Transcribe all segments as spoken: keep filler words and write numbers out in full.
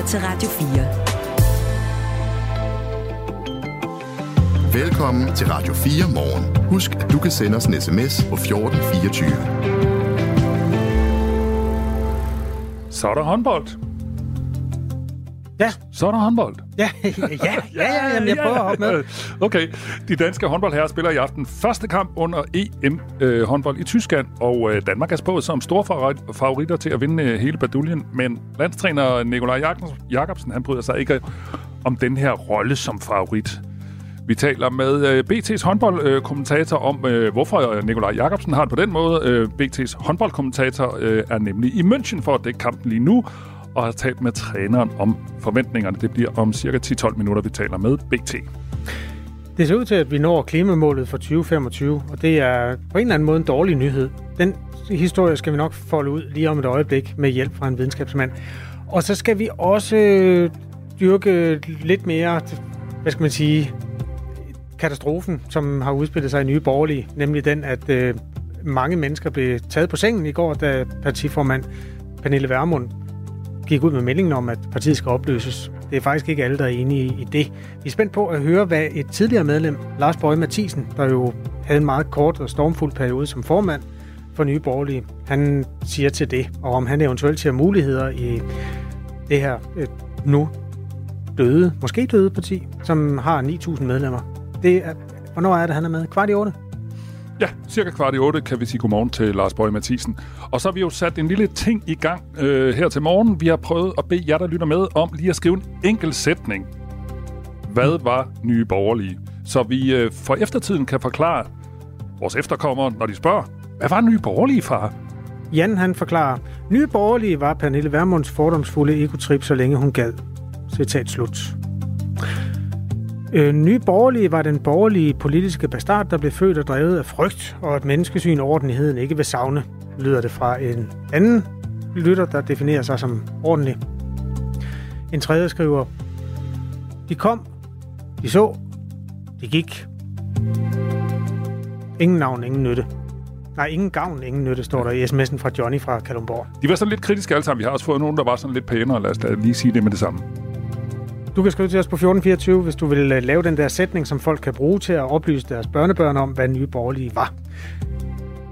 lytter til Radio fire. Velkommen til Radio fire morgen. Husk, at du kan sende os en sms på fjorten fireogtyve. Så er der håndbold. Ja, så er der håndbold. Ja, ja, ja, ja, jamen, jeg prøver at hoppe med. Okay, de danske håndboldherrer spiller i aften første kamp under E M-håndbold øh, i Tyskland, og øh, Danmark er spået som store favoritter til at vinde øh, hele baduljen, men landstræner Nikolaj Jacobsen, han bryder sig ikke om den her rolle som favorit. Vi taler med øh, B T's håndboldkommentator øh, om, øh, hvorfor Nikolaj Jacobsen har det på den måde. Øh, B T's håndboldkommentator øh, er nemlig i München for at dække kampen lige nu, og har talt med træneren om forventningerne. Det bliver om cirka ti tolv minutter, vi taler med B T. Det ser ud til, at vi når klimamålet for tyve femogtyve, og det er på en eller anden måde en dårlig nyhed. Den historie skal vi nok folde ud lige om et øjeblik med hjælp fra en videnskabsmand. Og så skal vi også dyrke lidt mere, hvad skal man sige, katastrofen, som har udspillet sig i Nye Borgerlige, nemlig den, at øh, mange mennesker blev taget på sengen i går, da partiformand Pernille Vermund gik ud med meldingen om, at partiet skal opløses. Det er faktisk ikke alle, der er enige i det. Vi er spændt på at høre, hvad et tidligere medlem, Lars Boje Mathiesen, der jo havde en meget kort og stormfuld periode som formand for Nye Borgerlige, han siger til det, og om han eventuelt ser muligheder i det her nu døde, måske døde parti, som har ni tusind medlemmer. Det er, hvornår er det, han er med? Kvart i otte? Ja, cirka kvart i otte kan vi sige godmorgen til Lars Boje Mathiesen. Og så har vi jo sat en lille ting i gang øh, her til morgen. Vi har prøvet at bede jer, der lytter med, om lige at skrive en enkelt sætning. Hvad var Nye Borgerlige? Så vi øh, for eftertiden kan forklare vores efterkommere, når de spørger, hvad var Nye Borgerlige, far? Jan, han forklarer, Nye Borgerlige var Pernille Vermunds fordomsfulde egotrip, så længe hun gad. Citat slut. Øh, Nye Borgerlige var den borgerlige politiske bastard, der blev født og drevet af frygt, og at menneskesyn og ordentligheden ikke vil savne, lyder det fra en anden lytter, der definerer sig som ordentlig. En tredje skriver, de kom, de så, de gik. Ingen navn, ingen nytte. Nej, ingen gavn, ingen nytte, står der i sms'en fra Johnny fra Kalundborg. De var sådan lidt kritiske alle sammen. Vi har også fået nogen, der var sådan lidt pænere. Lad os da lige sige det med det samme. Du kan skrive til os på fjorten fireogtyve, hvis du vil lave den der sætning, som folk kan bruge til at oplyse deres børnebørn om, hvad Nye Borgerlige var.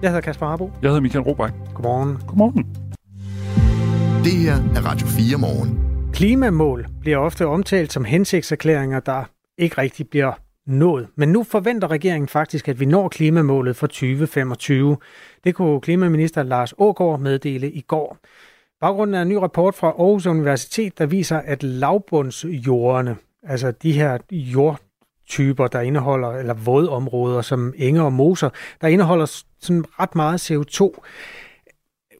Jeg hedder Kasper Harboe. Jeg hedder Michael Robak. Godmorgen. Godmorgen. Det her er Radio fire morgen. Klimamål bliver ofte omtalt som hensigtserklæringer, der ikke rigtig bliver nået. Men nu forventer regeringen faktisk, at vi når klimamålet for tyve femogtyve. Det kunne klimaminister Lars Aagaard meddele i går. Baggrunden er en ny rapport fra Aarhus Universitet, der viser, at lavbundsjorderne, altså de her jordtyper, der indeholder, eller vådområder som enge og moser, der indeholder sådan ret meget C O to,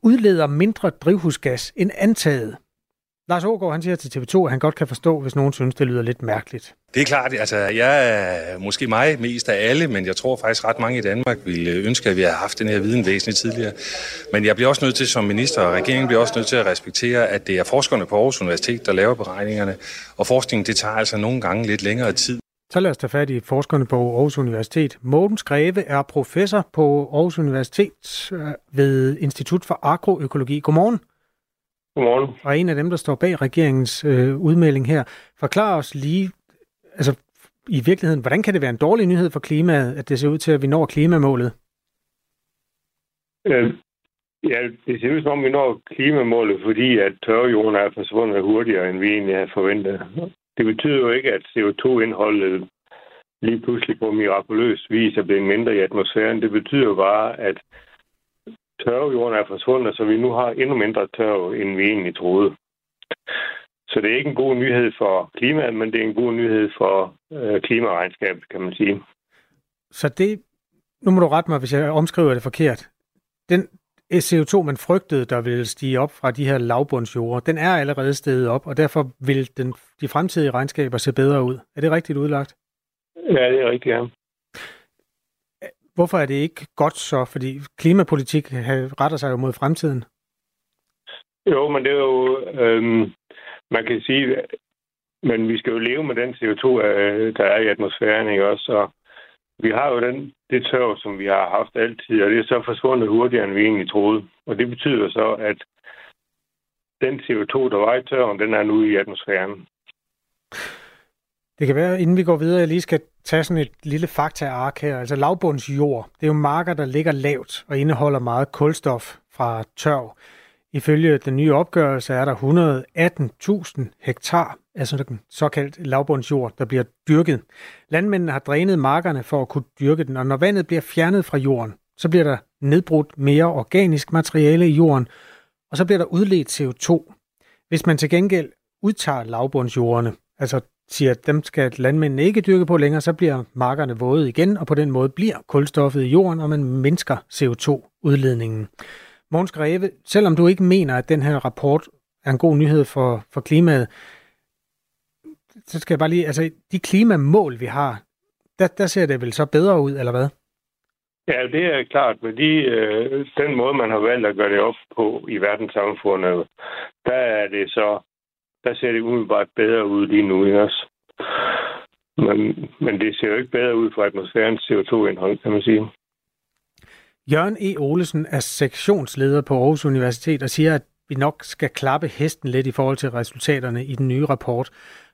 udleder mindre drivhusgas end antaget. Lars Aagaard, han siger til T V to, at han godt kan forstå, hvis nogen synes, det lyder lidt mærkeligt. Det er klart, altså jeg er måske mig mest af alle, men jeg tror faktisk ret mange i Danmark ville ønske, at vi havde haft den her viden væsentligt tidligere. Men jeg bliver også nødt til som minister, og regeringen bliver også nødt til at respektere, at det er forskerne på Aarhus Universitet, der laver beregningerne. Og forskningen, det tager altså nogle gange lidt længere tid. Så lad os tage fat i forskerne på Aarhus Universitet. Mogens Greve er professor på Aarhus Universitet ved Institut for Agroøkologi. Godmorgen. Godmorgen. Og en af dem, der står bag regeringens øh, udmelding her, forklarer os lige, altså i virkeligheden, hvordan kan det være en dårlig nyhed for klimaet, at det ser ud til, at vi når klimamålet? Øh, ja, det ser ud som om, vi når klimamålet, fordi at tørrejorden er forsvundet hurtigere, end vi egentlig havde forventet. Det betyder jo ikke, at C O to-indholdet lige pludselig på mirakuløs vis er blevet mindre i atmosfæren. Det betyder jo bare, at tørvejorden er forsvundet, så vi nu har endnu mindre tørv, end vi egentlig troede. Så det er ikke en god nyhed for klimaet, men det er en god nyhed for øh, klimaregnskabet, kan man sige. Så det, nu må du rette mig, hvis jeg omskriver det forkert. Den C O to, man frygtede, der ville stige op fra de her lavbundsjorder, den er allerede steget op, og derfor vil den, de fremtidige regnskaber se bedre ud. Er det rigtigt udlagt? Ja, det er rigtigt, ja. Hvorfor er det ikke godt så? Fordi klimapolitik retter sig jo mod fremtiden. Jo, men det er jo... Øhm, man kan sige... Men vi skal jo leve med den C O to, der er i atmosfæren, ikke også? Og vi har jo den, det tørv, som vi har haft altid, og det er så forsvundet hurtigere, end vi egentlig troede. Og det betyder så, at den C O to, der var i tørven, den er nu i atmosfæren. Det kan være, inden vi går videre, jeg lige skal tage sådan et lille faktaark her. Altså lavbundsjord, det er jo marker, der ligger lavt og indeholder meget kulstof fra tørv. Ifølge den nye opgørelse er der et hundrede og atten tusind hektar af sådan såkaldt lavbundsjord, der bliver dyrket. Landmændene har drænet markerne for at kunne dyrke den, og når vandet bliver fjernet fra jorden, så bliver der nedbrudt mere organisk materiale i jorden, og så bliver der udledt C O to. Hvis man til gengæld udtager lavbundsjordene, altså siger, at dem skal landmændene ikke dyrke på længere, så bliver markerne våde igen, og på den måde bliver kulstoffet i jorden, og man mindsker C O to-udledningen. Mogens Greve, selvom du ikke mener, at den her rapport er en god nyhed for, for klimaet, så skal jeg bare lige, altså de klimamål, vi har, der, der ser det vel så bedre ud, eller hvad? Ja, det er klart. Med de, øh, den måde, man har valgt at gøre det op på i verdenssamfundet, der er det så, der ser det umiddelbart bedre ud lige nu end os. Men, men det ser jo ikke bedre ud for atmosfærens C O to-indhold, kan man sige. Jørgen E. Olesen er sektionsleder på Aarhus Universitet og siger, at vi nok skal klappe hesten lidt i forhold til resultaterne i den nye rapport.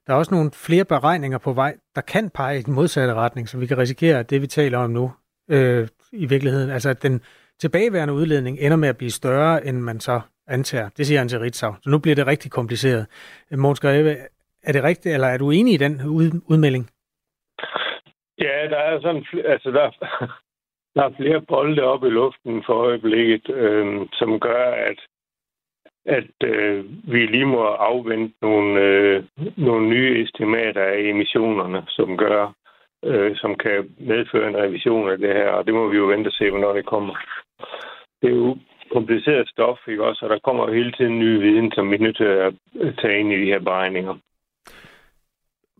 Der er også nogle flere beregninger på vej, der kan pege i den modsatte retning, så vi kan risikere, at det, vi taler om nu, øh, i virkeligheden, altså at den tilbageværende udledning ender med at blive større, end man så antager. Det siger han til Ritzau. Så nu bliver det rigtig kompliceret. Mogens Greve, er det rigtigt, eller er du enig i den udmelding? Ja, der er sådan... Altså der... Der er flere bolde op i luften for øjeblikket, øh, som gør, at, at øh, vi lige må afvente nogle, øh, nogle nye estimater af emissionerne, som gør, øh, som kan medføre en revision af det her. Og det må vi jo vente og se, hvornår det kommer. Det er jo kompliceret stof, ikke også? Og der kommer hele tiden ny viden, som vi er nødt til at tage ind i de her beregninger.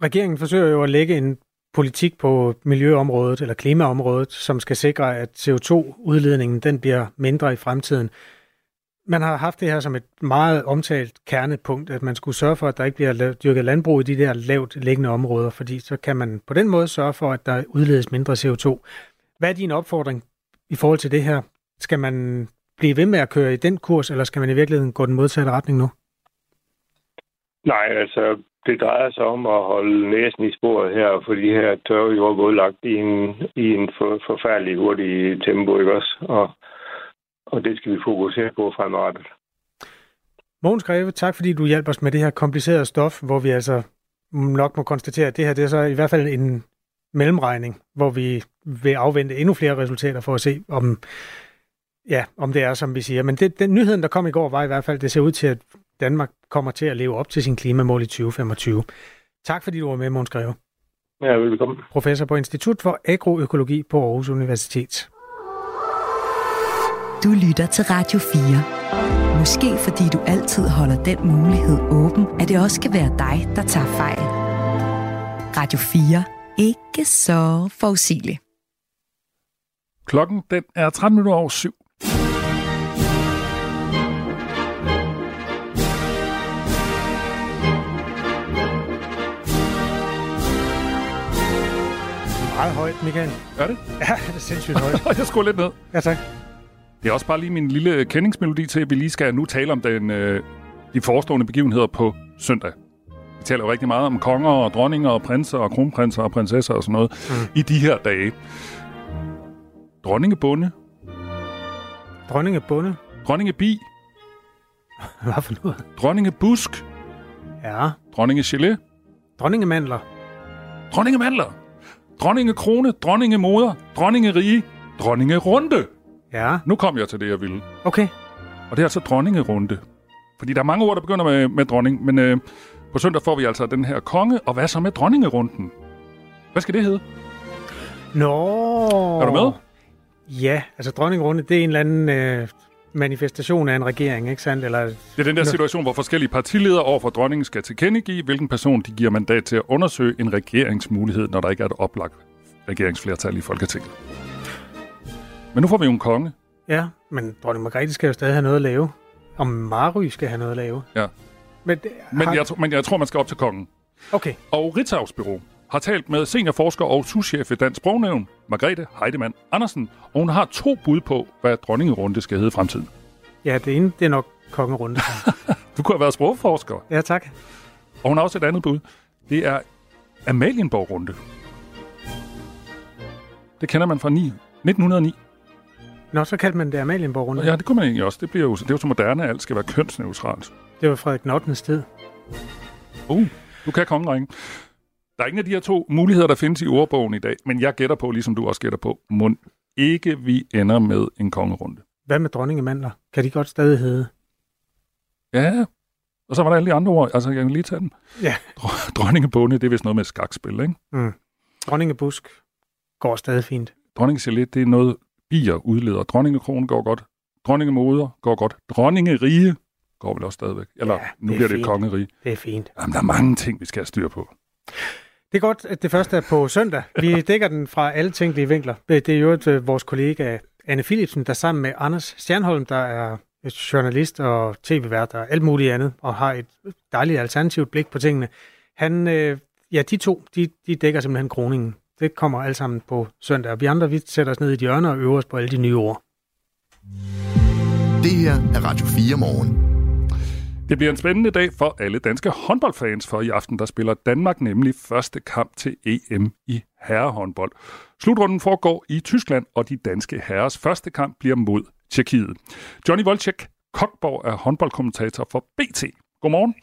Regeringen forsøger jo at lægge en politik på miljøområdet eller klimaområdet, som skal sikre, at C O to-udledningen den bliver mindre i fremtiden. Man har haft det her som et meget omtalt kernepunkt, at man skulle sørge for, at der ikke bliver dyrket landbrug i de der lavt liggende områder, fordi så kan man på den måde sørge for, at der udledes mindre C O to. Hvad er din opfordring i forhold til det her? Skal man blive ved med at køre i den kurs, eller skal man i virkeligheden gå den modsatte retning nu? Nej, altså... Det drejer sig om at holde næsen i sporet her, for de her tørre jord vådlagt i en, i en for, forfærdelig hurtig tempo, ikke også? Og, og det skal vi fokusere på fremadrettet. Mogens Greve, tak fordi du hjalp os med det her komplicerede stof, hvor vi altså nok må konstatere, at det her det er så i hvert fald en mellemregning, hvor vi vil afvente endnu flere resultater for at se, om, ja, om det er, som vi siger. Men det, den nyheden, der kom i går, var i hvert fald, det ser ud til, at Danmark kommer til at leve op til sin klimamål i tyve femogtyve. Tak fordi du var med, Mogens Greve. Ja, velkommen. Professor på Institut for Agroøkologi på Aarhus Universitet. Du lytter til Radio fire. Måske fordi du altid holder den mulighed åben, at det også kan være dig, der tager fejl. Radio fire. Ikke så forudsigeligt. Klokken den er tretten minutter over syv. Meget højt, Michael. Er det? Ja, det er sindssygt højt. Jeg skruer lidt ned. Ja, tak. Det er også bare lige min lille kendingsmelodi til, at vi lige skal nu tale om den, øh, de forestående begivenheder på søndag. Vi taler jo rigtig meget om konger og dronninger og prinser og kronprinser og prinsesser og sådan noget mm. i de her dage. Dronningebonde. Dronningebonde. Dronningebi. Hvad for noget? Dronningebusk. Ja. Dronningegelé. Dronningemandler. Dronningemandler. Dronningekrone, dronningemoder, dronningerige, dronningerunde. Ja. Nu kom jeg til det, jeg ville. Okay. Og det er altså dronningerunde. Fordi der er mange ord, der begynder med, med dronning, men øh, på søndag får vi altså den her konge, og hvad så med dronningerunden? Hvad skal det hedde? Nå. Er du med? Ja, altså dronningerunde, det er en eller anden øh, manifestation af en regering, ikke sandt? Eller... Det er den der situation, hvor forskellige partiledere overfor dronningen skal tilkendegive, hvilken person de giver mandat til at undersøge en regeringsmulighed, når der ikke er et oplagt regeringsflertal i Folketinget. Men nu får vi jo en konge. Ja, men dronning Margrethe skal jo stadig have noget at lave. Og Mary skal have noget at lave. Ja. Men, det, men, har... jeg, men jeg tror, man skal op til kongen. Okay. Og Ritzaus bureau har talt med seniorforsker og souschef i Dansk Sprognævn, Margrethe Heidemann Andersen, og hun har to bud på, hvad dronningerunde skal hedde i fremtiden. Ja, det ene det er nok kongerunde. Du kunne have været sprogforsker. Ja, tak. Og hun har også et andet bud. Det er Amalienborg-runde. Det kender man fra nitten hundrede og ni. Nå, så kaldte man det Amalienborg-runde. Ja, det kunne man egentlig også. Det bliver jo, det er jo så moderne, alt skal være kønsneutralt. Det var Frederik Nottens tid. Uh, du kan komme, drenge. Der er ingen af de her to muligheder, der findes i ordbogen i dag, men jeg gætter på, ligesom du også gætter på, mund ikke vi ender med en kongerunde. Hvad med dronningemandler? Kan de godt stadig hedde? Ja, og så var der alle de andre ord. Altså, jeg kan lige tage dem. Ja. Dronningebonde, det er vist noget med skakspil, ikke? Mm. Dronningebusk går stadig fint. Dronningegelet, det er noget bier udleder. Dronningekrone går godt. Dronningemoder går godt. Dronningerige går vel også stadigvæk. Eller ja, nu bliver fint. Det kongerige. Det er fint. Jamen, der er mange ting, vi skal have styr på. Det er godt, at det første er på søndag. Vi dækker den fra alle tænkelige vinkler. Det er jo vores kollega Anne Philipsen, der sammen med Anders Stjernholm, der er journalist og tv-vært og alt muligt andet, og har et dejligt alternativt blik på tingene. Han, ja, de to, de, de dækker simpelthen kroningen. Det kommer alt sammen på søndag. Og vi andre, vi sætter os ned i de hjørner og øver os på alle de nye ord. Det her er Radio fire Morgen. Det bliver en spændende dag for alle danske håndboldfans, for i aften der spiller Danmark nemlig første kamp til E M i herrehåndbold. Slutrunden foregår i Tyskland, og de danske herres første kamp bliver mod Tjekkiet. Johnny Volchek Kokborg er håndboldkommentator for B T. Godmorgen.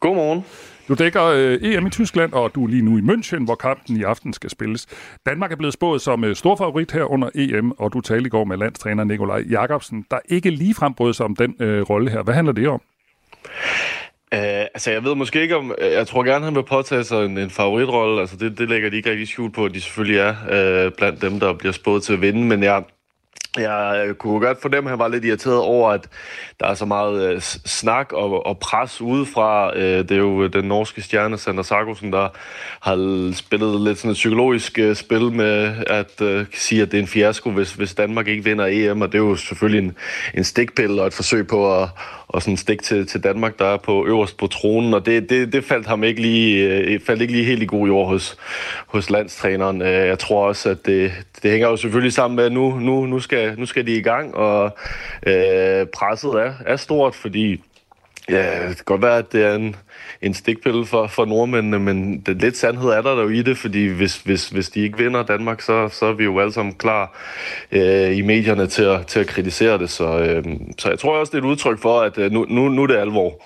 Godmorgen. Du dækker øh, E M i Tyskland, og du er lige nu i München, hvor kampen i aften skal spilles. Danmark er blevet spået som øh, stor favorit her under E M, og du talte i går med landstræner Nikolaj Jacobsen, der ikke ligefrem brød sig om den øh, rolle her. Hvad handler det om? Uh, altså jeg ved måske ikke om, jeg tror gerne han vil påtage sig en, en favoritrolle, altså det, det lægger de ikke rigtig skjult på, at de selvfølgelig er uh, blandt dem, der bliver spået til at vinde, men jeg, jeg kunne godt fornemme, at han var lidt irriteret over, at der er så meget uh, snak og, og pres udefra. Uh, det er jo den norske stjerne Sander Sagosen, der har spillet lidt sådan et psykologisk uh, spil med at uh, sige, at det er en fiasko, hvis, hvis Danmark ikke vinder E M, og det er jo selvfølgelig en, en stikpille og et forsøg på at og sådan stik til, til Danmark, der er på øverst på tronen, og det, det, det faldt ham ikke lige, faldt ikke lige helt i god jord hos, hos landstræneren. Jeg tror også, at det, det hænger jo selvfølgelig sammen med, at nu, nu, nu, skal, nu skal de i gang, og øh, presset er, er stort, fordi ja, det kan godt være, at det er en, en stikpille for, for nordmændene, men det, lidt sandhed er der jo i det, fordi hvis, hvis, hvis de ikke vinder Danmark, så, så er vi jo alle sammen klar øh, i medierne til at, til at kritisere det. Så, øh, så jeg tror også, det er et udtryk for, at øh, nu, nu, nu er det alvor.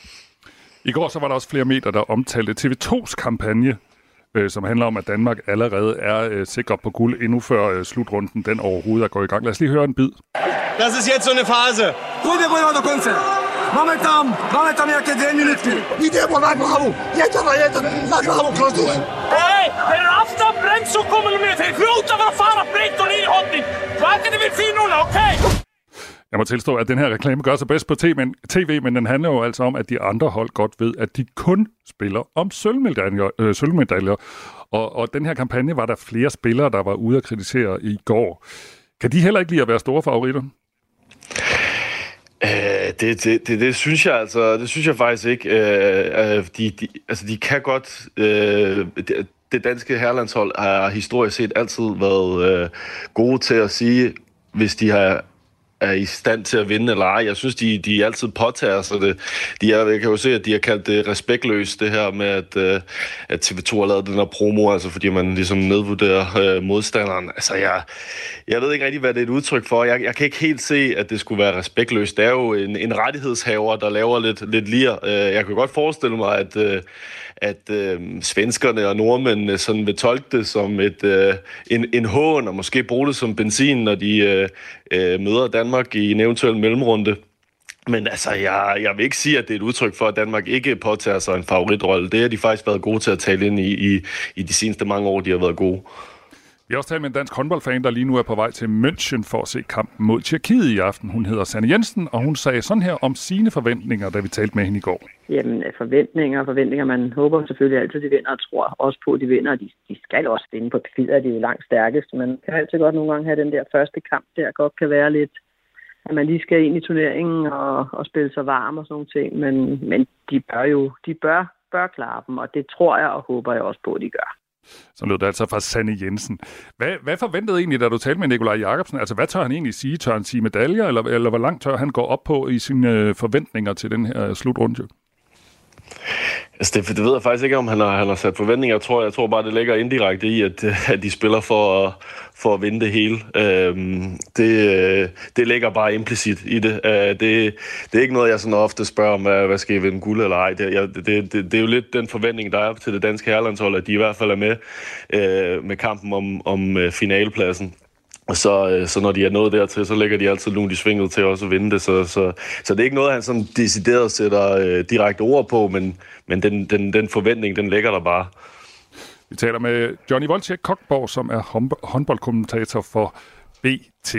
I går så var der også flere medier, der omtalte T V to's kampagne, øh, som handler om, at Danmark allerede er øh, sikker på guld endnu før øh, slutrunden den overhovedet er gået i gang. Lad os lige høre en bid. Das ist jetzt so eine Phase. Gute Brüder, du kunst. Mamy tam, mamy tam jakie dwie minutki. Idę po nagrabu, jedno na jedno, nagrabu klotus. Hey, der er aftan brændt, så kommer du med til. Flugt af fara, brændt og lige håndning. Hvad kan det vi sige nu, okay? Jeg må tilstå, at den her reklame gør sig bedst på tv, men den handler jo altså om, at de andre hold godt ved, at de kun spiller om sølvmedaljer. Øh, sølvmedaljer. Og, og den her kampagne var der flere spillere, der var ude at kritisere i går. Kan de heller ikke lide at være store favoritter? Det, det, det, det synes jeg altså, det synes jeg faktisk ikke. Øh, de, de, altså, de kan godt. Øh, de, det danske herrelandshold har historisk set altid været øh, gode til at sige, hvis de har er i stand til at vinde eller ej. Jeg synes, de, de altid påtager sig det. De er, jeg kan jo se, at de har kaldt det respektløst, det her med, at, at T V to har lavet den her promo, altså fordi man ligesom nedvurderer øh, modstanderen. Altså, jeg, jeg ved ikke rigtig, hvad det er et udtryk for. Jeg, jeg kan ikke helt se, at det skulle være respektløst. Det er jo en, en rettighedshaver, der laver lidt, lidt lir. Jeg kan godt forestille mig, at, at, at øh, svenskerne og nordmændene sådan vil tolke det som et, øh, en, en hån, og måske bruge det som benzin, når de øh, øh, møder Danmark i en eventuel mellemrunde. Men altså, jeg, jeg vil ikke sige, at det er et udtryk for, at Danmark ikke påtager sig en favoritrolle. Det har de faktisk været gode til at tale ind i, i, i de seneste mange år, de har været gode. Vi har også talt med en dansk håndboldfan, der lige nu er på vej til München for at se kampen mod Tjekkiet i aften. Hun hedder Sanne Jensen, og hun sagde sådan her om sine forventninger, da vi talte med hende i går. Jamen, forventninger og forventninger. Man håber selvfølgelig altid, de vinder og tror også på, at de vinder. De, de skal også vinde på papiret, de er jo langt stærkest. Man kan altid godt nogle gange have den der første kamp, der godt kan være lidt at man lige skal ind i turneringen og, og spille sig varm og sådan nogle ting, men, men de bør jo de bør, bør klare dem, og det tror jeg og håber jeg også på, at de gør. Så lød det altså fra Sanne Jensen. Hvad, hvad forventede egentlig, da du talte med Nikolaj Jacobsen? Altså, hvad tør han egentlig sige? Tør han sige medaljer, eller, eller hvor langt tør han gå op på i sine forventninger til den her slutrunde? Altså, det, det ved jeg faktisk ikke, om han har, han har sat forventninger. Jeg tror, jeg tror bare, det ligger indirekte i, at, at de spiller for at, for at vinde det hele. Øhm, det, det ligger bare implicit i det. Øh, det. Det er ikke noget, jeg sådan ofte spørger om, hvad, hvad skal I vinde, guld eller ej. Det, jeg, det, det, det er jo lidt den forventning, der er til det danske herrelandshold, at de i hvert fald er med øh, med kampen om, om finalepladsen. Så, så når de er nået dertil, så lægger de altid lunt i svinget til også at vinde det. Så, så, så det er ikke noget, han sådan decideret sætter øh, direkte ord på, men, men den, den, den forventning, den ligger der bare. Vi taler med Johnny Volchek Kokborg, som er håndboldkommentator for B T.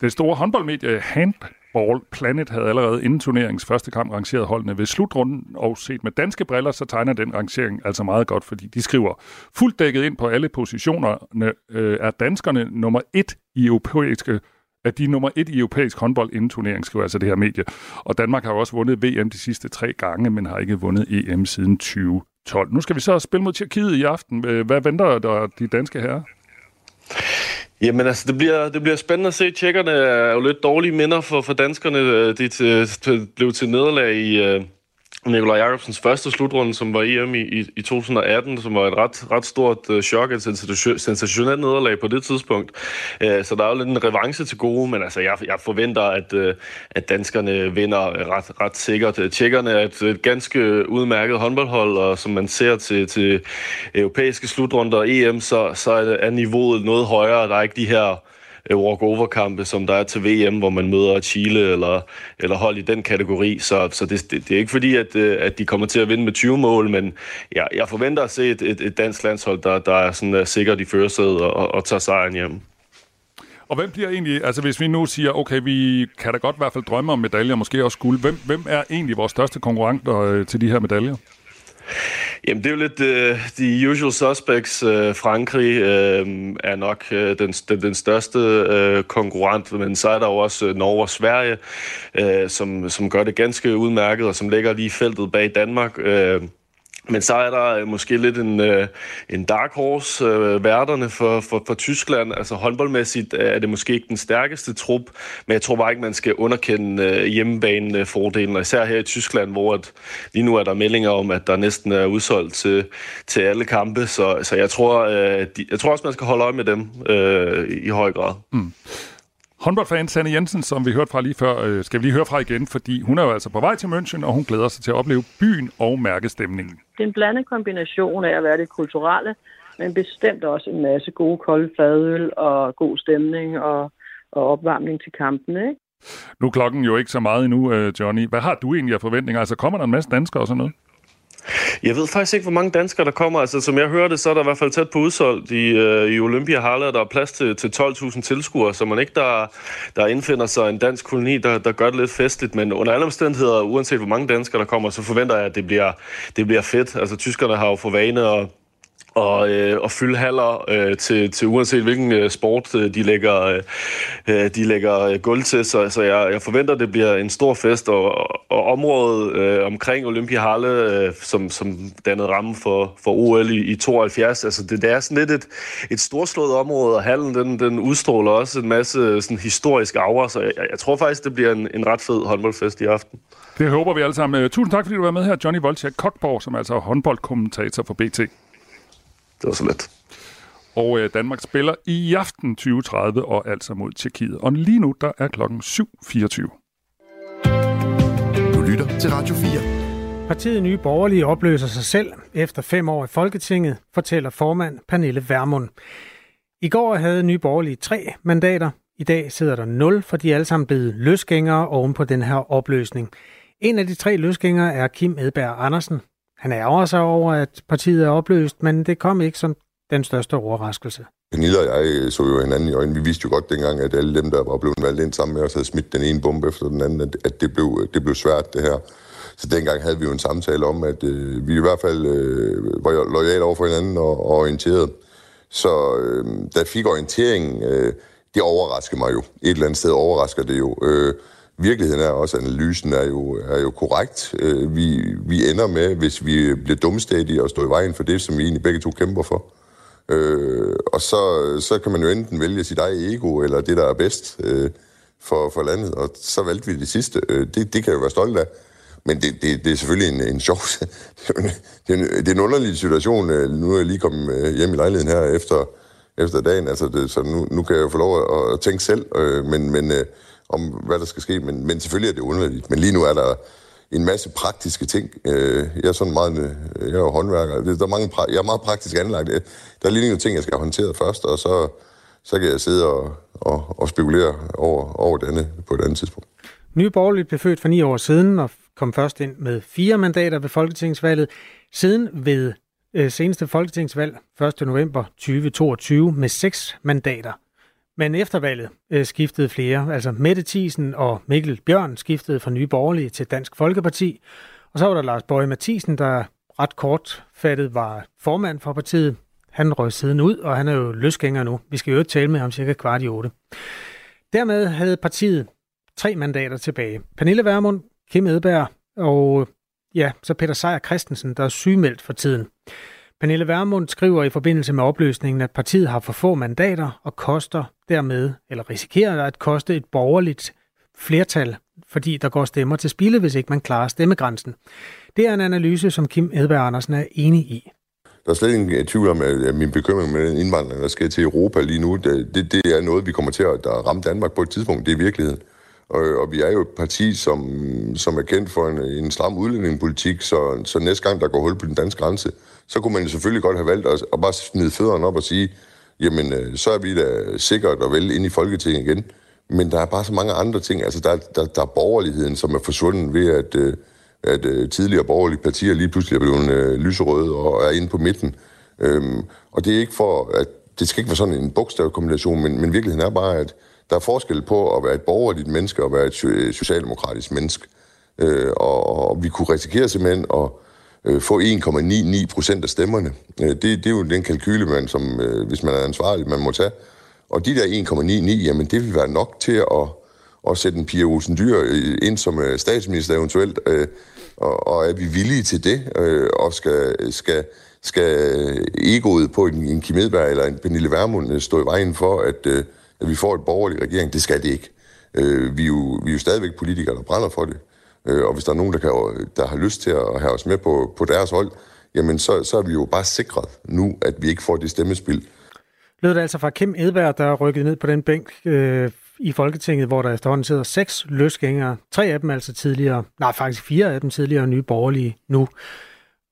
Det store håndboldmedie Handball Planet havde allerede inden turneringens første kamp rangeret holdene ved slutrunden, og set med danske briller, så tegner den rangering altså meget godt, fordi de skriver, fuldt dækket ind på alle positionerne øh, er danskerne nummer et i europæiske at de er nummer et i europæisk håndbold inden turnering, skriver altså det her medie. Og Danmark har jo også vundet V M de sidste tre gange, men har ikke vundet E M siden tyve tolv. Nu skal vi så spille mod Tjekkiet i aften. Hvad venter der de danske herrer? Jamen altså, det bliver, det bliver spændende at se. Tjekkerne er jo lidt dårlige minder for, for danskerne. De til, til, blev til nederlag i uh, Nikolaj Jacobsens første slutrunde, som var E M i, i, i to tusind og atten, som var et ret, ret stort uh, chok, et sensationelt nederlag på det tidspunkt. Uh, så der er jo lidt en revanche til gode, men altså, jeg, jeg forventer, at, uh, at danskerne vinder ret, ret sikkert. Tjekkerne er et, et ganske udmærket håndboldhold, og som man ser til, til europæiske slutrunder og E M, så, så er niveauet noget højere. Der er ikke de her walk-over-kampe, som der er til V M, hvor man møder Chile eller, eller hold i den kategori. Så, så det, det, det er ikke fordi, at, at de kommer til at vinde med tyve mål, men jeg, jeg forventer at se et, et, et dansk landshold, der, der er sådan, uh, sikkert i førersædet og, og tager sejren hjem. Og hvem bliver egentlig, altså hvis vi nu siger, okay, vi kan da godt i hvert fald drømme om medaljer, måske også guld, hvem, hvem er egentlig vores største konkurrenter til de her medaljer? Jamen det er jo lidt uh, de usual suspects. Uh, Frankrig uh, er nok uh, den, den, den største uh, konkurrent, men så er der jo også uh, Norge og Sverige, uh, som, som gør det ganske udmærket, og som ligger lige i feltet bag Danmark. Uh, Men så er der måske lidt en, en dark horse, værterne for, for, for Tyskland. Altså håndboldmæssigt er det måske ikke den stærkeste trup, men jeg tror bare ikke, man skal underkende hjemmebanefordelen. Og især her i Tyskland, hvor at, lige nu er der meldinger om, at der næsten er udsolgt til, til alle kampe. Så, så jeg, tror, de, jeg tror også, man skal holde øje med dem øh, i høj grad. Mm. Håndboldfan Sanne Jensen, som vi hørte fra lige før, skal vi lige høre fra igen, fordi hun er jo altså på vej til München, og hun glæder sig til at opleve byen og mærkestemningen. Det er en blandet kombination af at være det kulturelle, men bestemt også en masse gode kolde fadøl og god stemning og, og opvarmning til kampene, ikke? Nu er klokken jo ikke så meget endnu, Johnny. Hvad har du egentlig af forventninger? Altså kommer der en masse danskere og sådan noget? Jeg ved faktisk ikke, hvor mange danskere, der kommer. Altså, som jeg hørte, så er der i hvert fald tæt på udsolgt i, øh, i Olympiahallen. Der er plads til, til tolv tusind tilskuere, så man ikke der, der indfinder sig en dansk koloni, der, der gør det lidt festligt. Men under alle omstændigheder, uanset hvor mange danskere, der kommer, så forventer jeg, at det bliver, det bliver fedt. Altså, tyskerne har jo for vane at og, øh, og fylde haller øh, til, til uanset hvilken sport øh, de lægger, øh, de lægger guld til. Så, så jeg, jeg forventer, at det bliver en stor fest, og, og området øh, omkring Olympiahallen, øh, som, som dannede ramme for, for O L i, i tooghalvfjerds, altså det, det er sådan lidt et, et storslået område, og hallen den, den udstråler også en masse sådan, historisk aura, så jeg, jeg tror faktisk, det bliver en, en ret fed håndboldfest i aften. Det håber vi alle sammen. Tusind tak, fordi du var med her, Johnny Volchek Kokborg, som er altså håndboldkommentator for B T. Det var så let. Og øh, Danmark spiller i aften tyve tredive og altså mod Tjekkiet. Og lige nu, der er klokken syv fireogtyve. Du lytter til Radio fire. Partiet Nye Borgerlige opløser sig selv efter fem år i Folketinget, fortæller formand Pernille Vermund. I går havde Nye Borgerlige tre mandater. I dag sidder der nul, for de er alle sammen blevet løsgængere oven på den her opløsning. En af de tre løsgængere er Kim Edberg Andersen. Han ærger sig over, at partiet er opløst, men det kom ikke som den største overraskelse. Pernille og jeg så jo hinanden i øjnene. Vi vidste jo godt dengang, at alle dem, der var blevet valgt ind sammen med os, havde smidt den ene bombe efter den anden, at det blev, det blev svært, det her. Så dengang havde vi jo en samtale om, at øh, vi i hvert fald øh, var loyale over for hinanden og, og orienterede. Så øh, da fik orienteringen, øh, det overraskede mig jo. Et eller andet sted overrasker det jo. Øh, Virkeligheden er også, analysen er jo, er jo korrekt. Vi, vi ender med, hvis vi bliver dumstædige og står i vejen for det, som vi egentlig begge to kæmper for, Øh, og så, så kan man jo enten vælge sit eget ego, eller det, der er bedst øh, for, for landet. Og så valgte vi det sidste. Øh, det, det kan jeg jo være stolt af. Men det, det, det er selvfølgelig en, en sjov... det, det er en underlig situation. Nu er jeg lige kommet hjem i lejligheden her efter, efter dagen, altså det, så nu, nu kan jeg jo få lov at, at tænke selv, øh, men, men, øh, om hvad der skal ske. Men, men selvfølgelig er det underligt. Men lige nu er der en masse praktiske ting. Øh, jeg er sådan meget... Jeg er jo håndværker. Der er mange, jeg er meget praktisk anlagt. Der er lige nogle ting, jeg skal have håndteret først, og så, så kan jeg sidde og, og, og spekulere over, over det andet på et andet tidspunkt. Nye Borgerlige blev født for ni år siden, og kom først ind med fire mandater ved folketingsvalget, siden ved øh, seneste folketingsvalg første november tyve toogtyve med seks mandater. Men efter valget øh, skiftede flere, altså Mette Thiesen og Mikkel Bjørn skiftede fra Nye Borgerlige til Dansk Folkeparti, og så var der Lars Boje Mathiesen, der ret kortfattet var formand for partiet. Han røg siden ud, og han er jo løsgænger nu. Vi skal jo tale med ham cirka kvart i otte. Dermed havde partiet tre mandater tilbage. Pernille Vermund, Kim Edberg og ja, så Peter Seier Christensen, der er sygemeldt for tiden. Pernille Vermund skriver i forbindelse med opløsningen, at partiet har for få mandater og koster dermed, eller risikerer at koste et borgerligt flertal, fordi der går stemmer til spilde, hvis ikke man klarer stemmegrænsen. Det er en analyse, som Kim Edberg Andersen er enig i. Der er slet ingen tvivl om, at min bekymring med den indvandring, der skal til Europa lige nu, det, det er noget, vi kommer til at ramme Danmark på et tidspunkt. Det er virkeligheden. Og vi er jo et parti, som, som er kendt for en, en stram udlændingepolitik, så, så næste gang, der går hul på den danske grænse, så kunne man selvfølgelig godt have valgt at, at bare smide fødderne op og sige, jamen, så er vi da sikkert og vel inde i Folketinget igen. Men der er bare så mange andre ting. Altså, der, der, der er borgerligheden, som er forsvundet ved, at, at tidligere borgerlige partier lige pludselig er blevet lyserøde og er inde på midten. Og det er ikke for, at det skal ikke være sådan en bogstavkombination, men, men virkeligheden er bare, at der er forskel på at være et borgerligt menneske og være et socialdemokratisk menneske. Øh, og, og vi kunne risikere simpelthen at øh, få en komma ni ni procent af stemmerne. Øh, det, det er jo den kalkyle, man, som, øh, hvis man er ansvarlig, man må tage. Og de der en komma ni ni, jamen det vil være nok til at, at sætte en Pia Olsen Dyhr ind som statsminister eventuelt. Øh, og, og er vi villige til det? Øh, og skal, skal, skal egoet på en, en Kim Edberg eller en Pernille Vermund stå i vejen for, at... Øh, at vi får et borgerlig regering, det skal det ikke. Øh, vi, er jo, vi er jo stadigvæk politikere, der brænder for det. Øh, og hvis der er nogen, der, kan, der har lyst til at have os med på, på deres hold, jamen så, så er vi jo bare sikret nu, at vi ikke får det stemmespil. Lød det altså fra Kim Edberg, der er rykket ned på den bænk øh, i Folketinget, hvor der efterhånden sidder seks løsgængere. Tre af dem altså tidligere, nej faktisk fire af dem tidligere nye borgerlige nu.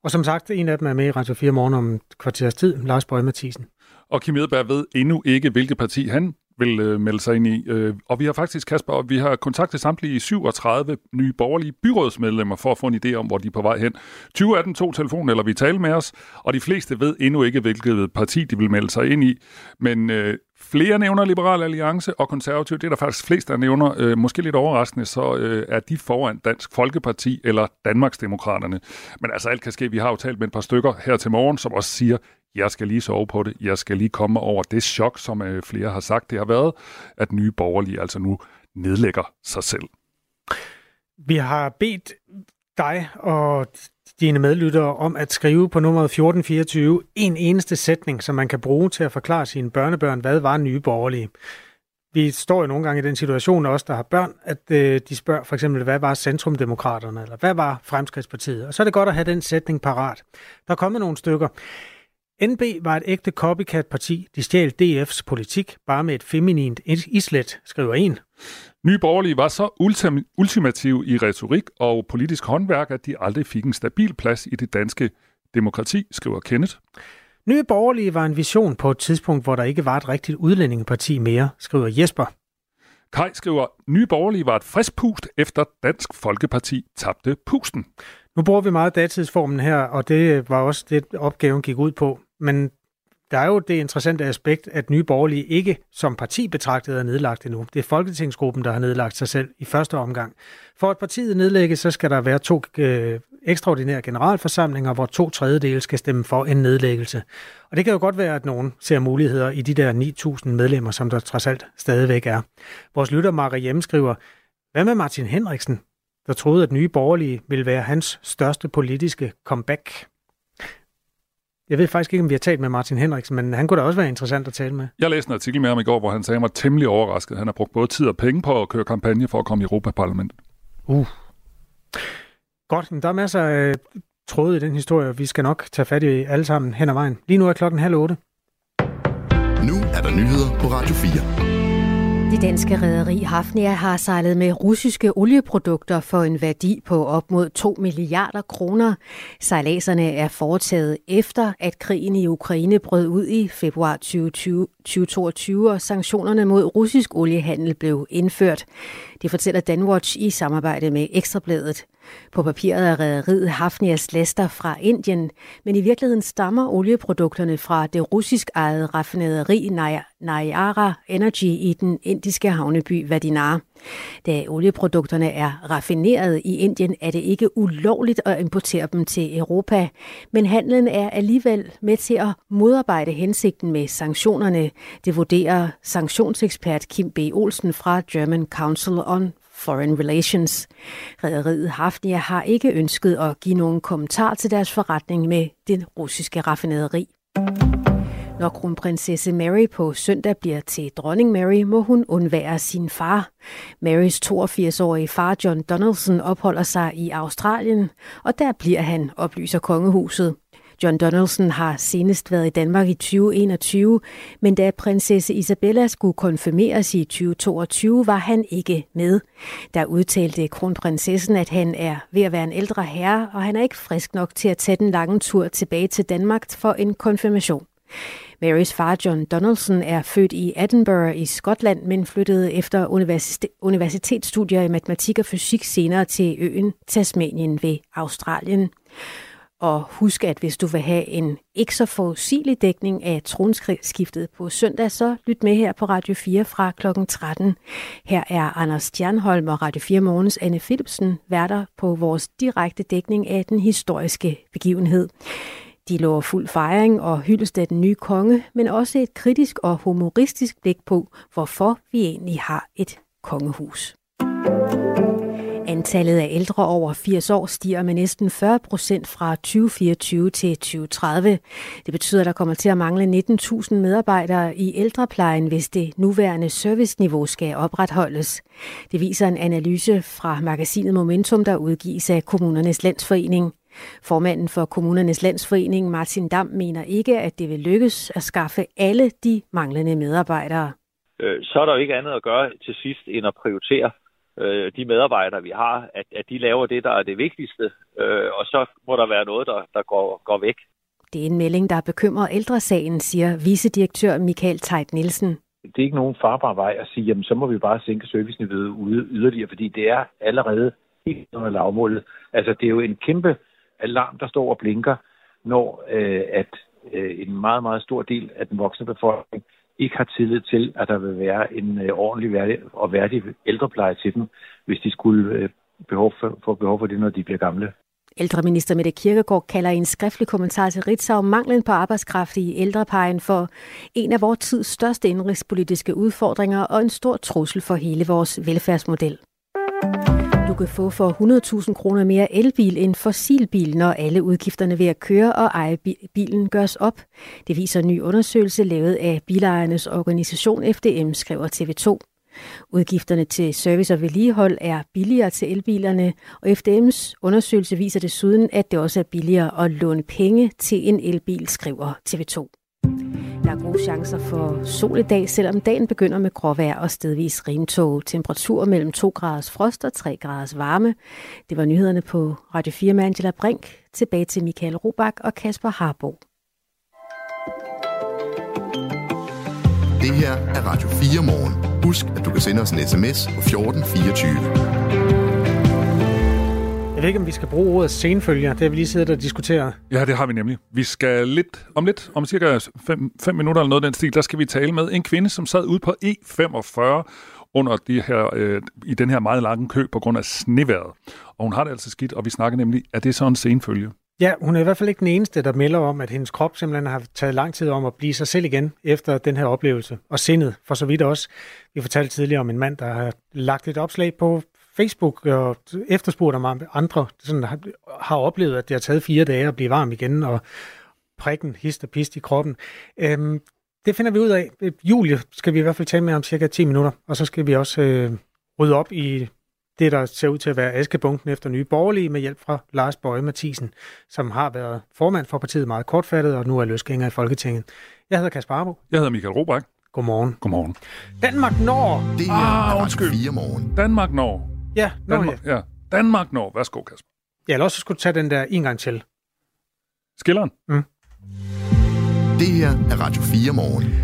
Og som sagt, en af dem er med i Radio fire morgen om et kvarters tid, Lars Boje Mathiesen. Og Kim Edberg ved endnu ikke, hvilket parti han vil melde sig ind i. Og vi har faktisk, Kasper, vi har kontaktet samtlige syvogtredive nye borgerlige byrådsmedlemmer for at få en idé om, hvor de er på vej hen. tyve af dem tog telefonen, eller vi talte med os, og de fleste ved endnu ikke, hvilket parti de vil melde sig ind i. Men øh, flere nævner Liberal Alliance og Konservative. Det er der faktisk flest, der nævner. Øh, måske lidt overraskende, så øh, er de foran Dansk Folkeparti eller Danmarksdemokraterne. Men altså, alt kan ske. Vi har jo talt med et par stykker her til morgen, som også siger, jeg skal lige sove på det, jeg skal lige komme over det chok, som øh, flere har sagt, det har været, at Nye Borgerlige altså nu nedlægger sig selv. Vi har bedt dig og dine medlyttere om at skrive på nummeret fjorten fireogtyve en eneste sætning, som man kan bruge til at forklare sine børnebørn, hvad var Nye Borgerlige. Vi står jo nogle gange i den situation, også der har børn, at øh, de spørger for eksempel, hvad var Centrumdemokraterne, eller hvad var Fremskridtspartiet? Og så er det godt at have den sætning parat. Der er kommet nogle stykker. N B var et ægte copycat-parti. De stjal D F's politik, bare med et feminint islet, skriver en. Nye Borgerlige var så ultim- ultimative i retorik og politisk håndværk, at de aldrig fik en stabil plads i det danske demokrati, skriver Kenneth. Nye Borgerlige var en vision på et tidspunkt, hvor der ikke var et rigtigt udlændingeparti mere, skriver Jesper. Kai skriver, Nye Borgerlige var et frisk pust, efter Dansk Folkeparti tabte pusten. Nu bruger vi meget datidsformen her, og det var også det, opgaven gik ud på. Men der er jo det interessante aspekt, at Nye Borgerlige ikke som parti betragtet er nedlagt endnu. Det er Folketingsgruppen, der har nedlagt sig selv i første omgang. For at partiet nedlægges, så skal der være to øh, ekstraordinære generalforsamlinger, hvor to tredjedele skal stemme for en nedlæggelse. Og det kan jo godt være, at nogen ser muligheder i de der ni tusind medlemmer, som der trods alt stadigvæk er. Vores lytter Marie Hjem skriver, hvad med Martin Henriksen, der troede, at Nye Borgerlige ville være hans største politiske comeback? Jeg ved faktisk ikke, om vi har talt med Martin Henriksen, men han kunne da også være interessant at tale med. Jeg læste en artikel med ham i går, hvor han sagde, at han var temmelig overrasket. Han har brugt både tid og penge på at køre kampagne for at komme i Europaparlamentet. Uh. Godt, men der er masser af tråde i den historie, vi skal nok tage fat i alle sammen hen ad vejen. Lige nu er klokken halv otte. Nu er der nyheder på Radio fire. Det danske rederi Hafnia har sejlet med russiske olieprodukter for en værdi på op mod to milliarder kroner. Sejladserne er foretaget efter, at krigen i Ukraine brød ud i februar tyve toogtyve, og sanktionerne mod russisk oliehandel blev indført. Det fortæller Danwatch i samarbejde med Ekstrabladet. På papiret er rederiet Hafnias laster fra Indien, men i virkeligheden stammer olieprodukterne fra det russisk ejede raffinaderi Nayara Energy i den indiske havneby Vadinar. Da olieprodukterne er raffineret i Indien, er det ikke ulovligt at importere dem til Europa, men handlen er alligevel med til at modarbejde hensigten med sanktionerne. Det vurderer sanktionsekspert Kim B. Olsen fra German Council on Foreign Relations. Rederiet Hafnia har ikke ønsket at give nogen kommentar til deres forretning med den russiske raffinaderi. Når kronprinsesse Mary på søndag bliver til dronning Mary, må hun undvære sin far. Marys toogfirs-årige far John Donaldson opholder sig i Australien, og der bliver han, oplyser kongehuset. John Donaldson har senest været i Danmark i tyve enogtyve, men da prinsesse Isabella skulle konfirmeres i tyve toogtyve, var han ikke med. Der udtalte kronprinsessen, at han er ved at være en ældre herre, og han er ikke frisk nok til at tage den lange tur tilbage til Danmark for en konfirmation. Marys far John Donaldson er født i Edinburgh i Skotland, men flyttede efter universite- universitetsstudier i matematik og fysik senere til øen Tasmanien ved Australien. Og husk, at hvis du vil have en ikke så forudsigelig dækning af tronskiftet på søndag, så lyt med her på Radio fire fra klokken tretten. Her er Anders Stjernholm og Radio fire Morgens Anne Philipsen værter på vores direkte dækning af den historiske begivenhed. De lover fuld fejring og hyldest af den nye konge, men også et kritisk og humoristisk blik på, hvorfor vi egentlig har et kongehus. Antallet af ældre over firs år stiger med næsten fyrre procent fra tyve fireogtyve til tyve tredive. Det betyder, at der kommer til at mangle nitten tusind medarbejdere i ældreplejen, hvis det nuværende serviceniveau skal opretholdes. Det viser en analyse fra magasinet Momentum, der udgives af Kommunernes Landsforening. Formanden for Kommunernes Landsforening, Martin Dam, mener ikke, at det vil lykkes at skaffe alle de manglende medarbejdere. Så er der jo ikke andet at gøre til sidst end at prioritere de medarbejdere, vi har, at, at de laver det, der er det vigtigste, øh, og så må der være noget, der, der går, går væk. Det er en melding, der bekymrer ældresagen, siger vicedirektør Michael Tejt Nielsen. Det er ikke nogen farbar vej at sige, jamen så må vi bare sænke serviceniveauet ude yderligere, fordi det er allerede helt under lavmålet. Altså det er jo en kæmpe alarm, der står og blinker, når øh, at øh, en meget, meget stor del af den voksne befolkning ikke har tillid til, at der vil være en ordentlig og værdig ældrepleje til dem, hvis de skulle behov for, få behov for det, når de bliver gamle. Ældreminister Mette Kirkegaard kalder i en skriftlig kommentar til Ritzau manglen på arbejdskraft i ældreplejen for en af vores tids største indenrigspolitiske udfordringer og en stor trussel for hele vores velfærdsmodel. Du kan få for hundrede tusind kroner mere elbil end fossilbil, når alle udgifterne ved at køre og eje bilen gøres op. Det viser en ny undersøgelse lavet af bilejernes organisation F D M, skriver T V to. Udgifterne til service og vedligehold er billigere til elbilerne, og F D M's undersøgelse viser desuden, at det også er billigere at låne penge til en elbil, skriver T V to. Der er gode chancer for sol i dag, selvom dagen begynder med gråvejr og stedvis regntåge. Temperaturer mellem to graders frost og tre graders varme. Det var nyhederne på Radio fire med Angela Brink. Tilbage til Michael Robak og Kasper Harboe. Det her er Radio fire Morgen. Husk, at du kan sende os en sms på fjorten fireogtyve. Jeg ved ikke, om vi skal bruge ordet senfølger. Det har vi lige siddet og diskuteret. Ja, det har vi nemlig. Vi skal lidt om lidt, om cirka fem, fem minutter eller noget af den stil, der skal vi tale med en kvinde, som sad ude på E femogfyrre under de her, øh, i den her meget lange kø på grund af snevejret. Og hun har det altså skidt, og vi snakker nemlig, er det så en senfølge? Ja, hun er i hvert fald ikke den eneste, der melder om, at hendes krop simpelthen har taget lang tid om at blive sig selv igen efter den her oplevelse. Og sindet for så vidt også. Vi fortalte tidligere om en mand, der har lagt et opslag på Facebook og efterspurgte mig, andre sådan har, har oplevet, at det har taget fire dage at blive varm igen, og prikken, hist og pist i kroppen. Øhm, det finder vi ud af. Julie skal vi i hvert fald tale med om cirka ti minutter, og så skal vi også øh, rydde op i det, der ser ud til at være askebunken efter Nye Borgerlige med hjælp fra Lars Boje Mathiesen, som har været formand for partiet meget kortfattet, og nu er løsgænger i Folketinget. Jeg hedder Kasper Harboe. Jeg hedder Michael Robak. Godmorgen. Godmorgen. Danmark når... Det er ah, undskyld. fire morgen. Danmark når... Ja, når Danmark, ja. ja. Danmark når... Værsgo, Kasper. Ja, eller også skulle du tage den der en gang til. Skilleren. Mm. Det her er Radio fire morgen.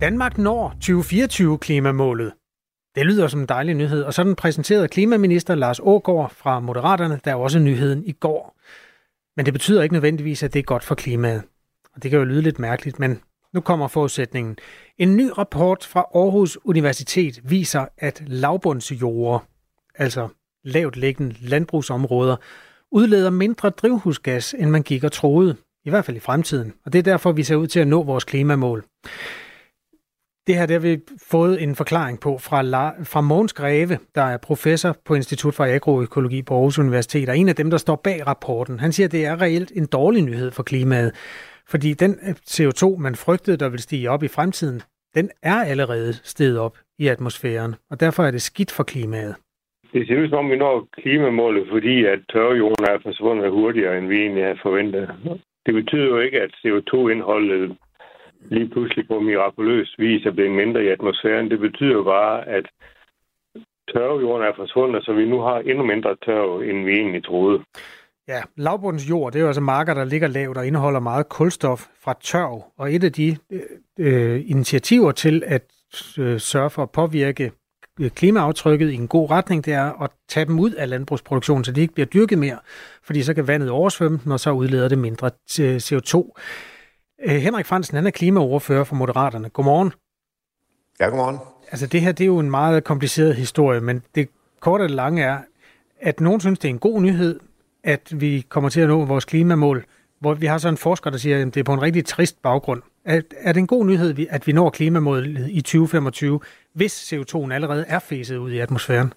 Danmark når tyve fireogtyve klimamålet. Det lyder som en dejlig nyhed, og sådan præsenterede klimaminister Lars Aagaard fra Moderaterne, der er også nyheden i går. Men det betyder ikke nødvendigvis, at det er godt for klimaet. Og det kan jo lyde lidt mærkeligt, men nu kommer forudsætningen. En ny rapport fra Aarhus Universitet viser, at lavbundsjorder, altså lavt liggende landbrugsområder, udleder mindre drivhusgas, end man gik og troede, i hvert fald i fremtiden. Og det er derfor, vi ser ud til at nå vores klimamål. Det her, der har vi fået en forklaring på fra, La- fra Mogens Greve, der er professor på Institut for Agroøkologi på Aarhus Universitet, og en af dem, der står bag rapporten. Han siger, at det er reelt en dårlig nyhed for klimaet, fordi den C O to, man frygtede, der vil stige op i fremtiden, den er allerede steget op i atmosfæren, og derfor er det skidt for klimaet. Det ser ud som om, vi når klimamålet, fordi at tørrejorden er forsvundet hurtigere, end vi egentlig havde forventet. Det betyder jo ikke, at C O to-indholdet lige pludselig på mirakuløs vis er blevet mindre i atmosfæren. Det betyder jo bare, at tørrejorden er forsvundet, så vi nu har endnu mindre tørv, end vi egentlig troede. Ja, lavbundsjord, det er jo altså marker, der ligger lavt og indeholder meget kulstof fra tørv. Og et af de øh, initiativer til at øh, sørge for at påvirke klimaaftrykket i en god retning, det er at tage dem ud af landbrugsproduktionen, så de ikke bliver dyrket mere, fordi så kan vandet oversvømme dem, og så udleder det mindre C O to. Henrik Frandsen, han er klimaordfører for Moderaterne. Godmorgen. Ja, godmorgen. Altså det her, det er jo en meget kompliceret historie, men det korte og lange er, at nogen synes, det er en god nyhed, at vi kommer til at nå vores klimamål, hvor vi har så en forsker, der siger, at det er på en rigtig trist baggrund. Er, er det en god nyhed, at vi når klimamålet i tyve femogtyve, hvis C O to'en allerede er fæset ud i atmosfæren?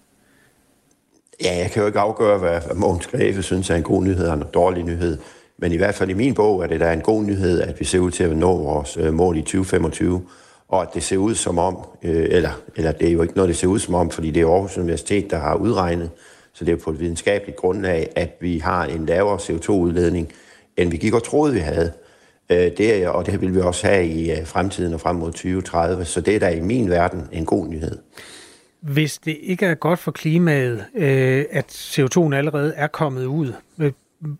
Ja, jeg kan jo ikke afgøre, hvad Mogens Greve synes er en god nyhed og en dårlig nyhed. Men i hvert fald i min bog er det da en god nyhed, at vi ser ud til at nå vores mål i tyve femogtyve, og at det ser ud som om, eller, eller det er jo ikke noget, det ser ud som om, fordi det er Aarhus Universitet, der har udregnet, så det er på et videnskabeligt grundlag, at vi har en lavere C O to-udledning, end vi gik og troede, vi havde. Det er, og det vil vi også have i fremtiden og frem mod tyve tredive, så det er da i min verden en god nyhed. Hvis det ikke er godt for klimaet, at C O to'en allerede er kommet ud,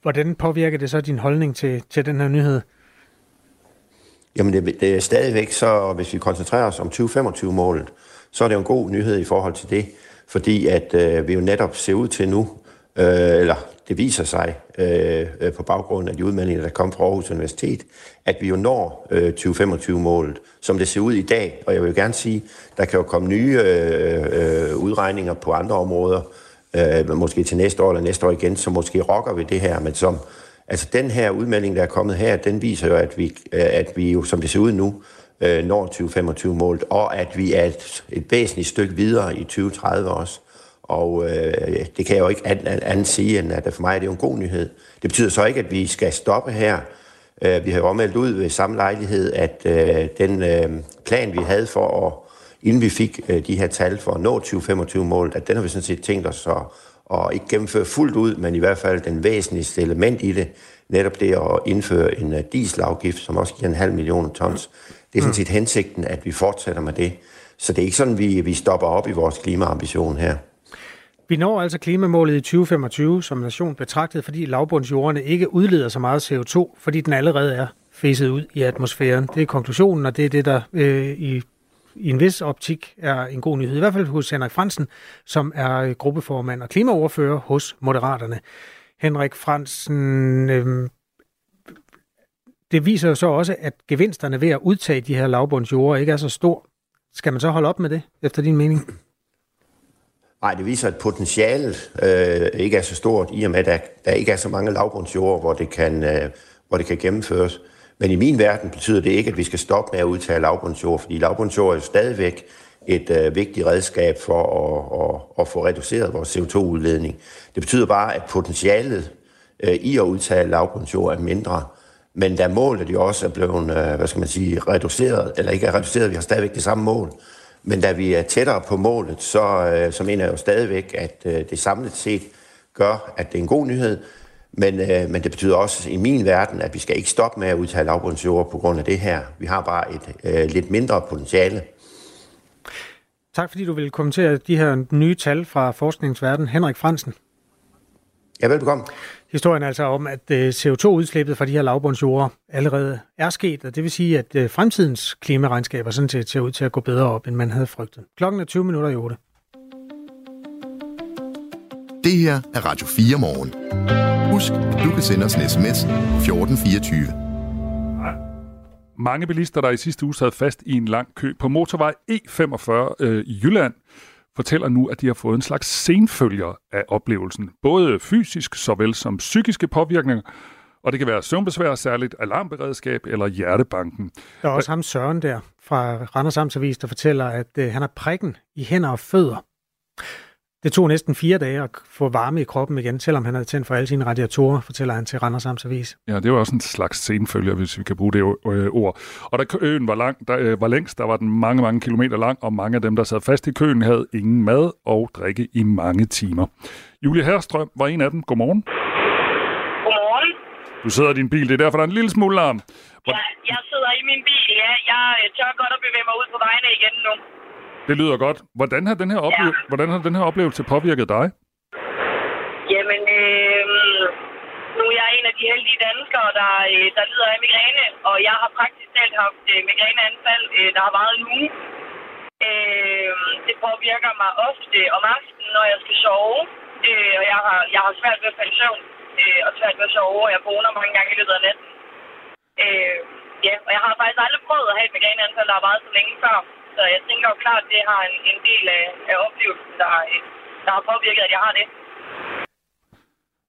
hvordan påvirker det så din holdning til, til den her nyhed? Jamen det, det er stadigvæk så, hvis vi koncentrerer os om tyve femogtyve-målet, så er det jo en god nyhed i forhold til det, fordi at øh, vi jo netop ser ud til nu, øh, eller det viser sig øh, på baggrund af de udmeldinger, der kom fra Aarhus Universitet, at vi jo når øh, tyve femogtyve-målet, som det ser ud i dag. Og jeg vil jo gerne sige, der kan jo komme nye øh, øh, udregninger på andre områder, Øh, måske til næste år eller næste år igen, så måske rokker vi det her. Men som, altså den her udmelding, der er kommet her, den viser jo, at vi, at vi jo, som det ser ud nu, øh, når tyve femogtyve-målet, og at vi er et, et væsentligt stykke videre i tyve tredive også. Og øh, det kan jeg jo ikke andet an sige, end at for mig er det jo en god nyhed. Det betyder så ikke, at vi skal stoppe her. Øh, vi har jo ommeldt ud ved samme lejlighed, at øh, den øh, plan, vi havde for at inden vi fik de her tal for at nå tyve femogtyve-målet, at den har vi sådan set tænkt os at, at ikke gennemføre fuldt ud, men i hvert fald den væsentligste element i det, netop det at indføre en dieselafgift, som også giver en halv million tons. Det er sådan set hensigten, at vi fortsætter med det. Så det er ikke sådan, vi, vi stopper op i vores klimaambition her. Vi når altså klimamålet i tyve femogtyve som nation betragtet, fordi lavbundsjorderne ikke udleder så meget C O to, fordi den allerede er fæset ud i atmosfæren. Det er konklusionen, og det er det, der øh, i i en vis optik er en god nyhed, i hvert fald hos Henrik Frandsen, som er gruppeformand og klimaordfører hos Moderaterne. Henrik Frandsen, øh, det viser jo så også, at gevinsterne ved at udtage de her lavbundsjorder ikke er så stor. Skal man så holde op med det, efter din mening? Nej, det viser, at potentialet øh, ikke er så stort, i og med, at der, der ikke er så mange lavbundsjorder, hvor det kan, øh, hvor det kan gennemføres. Men i min verden betyder det ikke, at vi skal stoppe med at udtage lavbundsjord, fordi lavbundsjord er jo stadigvæk et øh, vigtigt redskab for at, at, at få reduceret vores C O to-udledning. Det betyder bare, at potentialet øh, i at udtage lavbundsjord er mindre, Men da målet jo også er blevet, hvad skal man sige, reduceret, eller ikke er reduceret, vi har stadigvæk det samme mål, men da vi er tættere på målet, så, så mener jeg jo stadigvæk, at det samlet set gør, at det er en god nyhed, men, men det betyder også i min verden, at vi skal ikke stoppe med at udtage lavbundsjord på grund af det her. Vi har bare et øh, lidt mindre potentiale. Tak fordi du ville kommentere de her nye tal fra forskningsverden. Henrik Frandsen. Ja, velbekomme. Historien er altså om, at C O to-udslippet fra de her lavbundsjorder allerede er sket, og det vil sige, at fremtidens klimaregnskaber sådan set ser ud til at gå bedre op, end man havde frygtet. Klokken er tyve minutter i otte. Det her er Radio fire Morgen. Husk, du kan sende os en sms på fjorten fireogtyve. Mange bilister, der i sidste uge sad fast i en lang kø på motorvej E femogfyrre øh, i Jylland, fortæller nu, at de har fået en slags senfølger af oplevelsen. Både fysisk, såvel som psykiske påvirkninger. Og det kan være søvnbesvær, særligt alarmberedskab eller hjertebanken. Der er også ham Søren der fra Randers Amtsavis, der fortæller, at øh, han har prikken i hænder og fødder. Det tog næsten fire dage at få varme i kroppen igen, selvom han havde tændt for alle sine radiatorer, fortæller han til Randers Amtsavis. Ja, det var også en slags senfølger, hvis vi kan bruge det ord. Og da køen var, lang, der, var længst, der var den mange, mange kilometer lang, og mange af dem, der sad fast i køen, havde ingen mad og drikke i mange timer. Julie Herstrøm var en af dem. Godmorgen. Godmorgen. Du sidder i din bil, det er derfor, der er en lille smule larm. Hvor... Ja, jeg sidder i min bil, ja. Jeg tør godt at bevæge mig ud på vejene igen nu. Det lyder godt. Hvordan har den her, ople- ja. Hvordan har den her oplevelse påvirket dig? Jamen, øh, nu er jeg en af de heldige danskere, der, øh, der lider af migræne, og jeg har praktisk talt haft øh, migræneanfald, øh, der har varet en uge. Øh, det påvirker mig ofte om aftenen, når jeg skal sove, øh, og jeg har, jeg har svært ved at falde i søvn, øh, og svært ved at sove, og jeg vågner mange gange i løbet af natten. Øh, ja, og jeg har faktisk aldrig prøvet at have et migræneanfald, der har varet så længe før. Så jeg tænker jo klart, at det har en, en del af, af oplevelsen, der, der har påvirket, at jeg har det.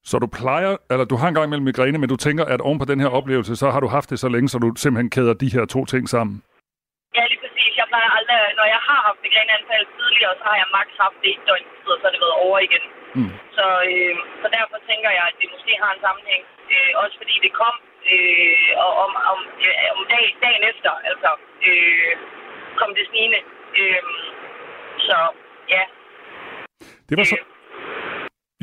Så du plejer, eller du har engang mellem migræne, men du tænker, at oven på den her oplevelse, så har du haft det så længe, så du simpelthen kæder de her to ting sammen? Ja, lige præcis. Jeg plejer aldrig, når jeg har haft migræneanfald tidligere, så har jeg maks haft det et døgn tid, og så er det været over igen. Mm. Så, øh, så derfor tænker jeg, at det måske har en sammenhæng. Øh, også fordi det kom øh, om, om, øh, om dag, dagen efter, altså... Øh, kom det snigende. Øhm, så, ja. Det var så...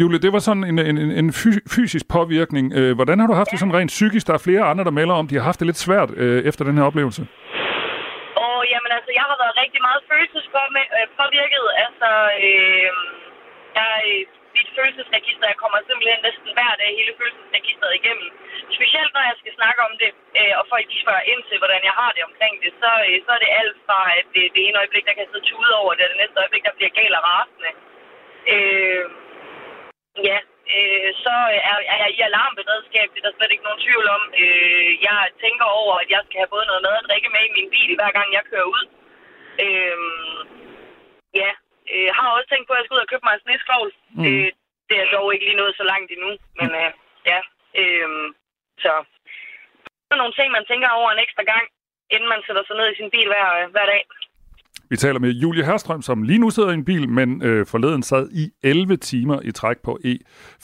Julie, det var sådan en, en, en fysisk påvirkning. Øh, hvordan har du haft ja. det sådan rent psykisk? Der er flere andre, der melder om, de har haft det lidt svært øh, efter den her oplevelse. Åh, oh, jamen altså, jeg har været rigtig meget følelsespåvirket. Altså, øh, jeg, mit følelsesregister, jeg kommer simpelthen næsten hver dag hele følelsesregisteret igennem. Specielt når jeg skal snakke om det, og folk de spørger ind til, hvordan jeg har det omkring det, så, så er det alt fra, at det, det ene øjeblik, der kan sidde tude over det, og det næste øjeblik, der bliver gal og rasende. Øh, ja, øh, så er, er jeg i alarmberedskab, det er der slet ikke nogen tvivl om. Øh, jeg tænker over, at jeg skal have både noget mad og drikke med i min bil, hver gang jeg kører ud. Øh, ja, øh, har også tænkt på, at jeg skal ud og købe mig en sneskovl. Mm. Øh, det er dog ikke lige nået så langt endnu, men øh, ja... Øh, Så det er nogle ting, man tænker over en ekstra gang, inden man sætter sig ned i sin bil hver, hver dag. Vi taler med Julie Herstrøm, som lige nu sidder i en bil, men øh, forleden sad i elleve timer i træk på E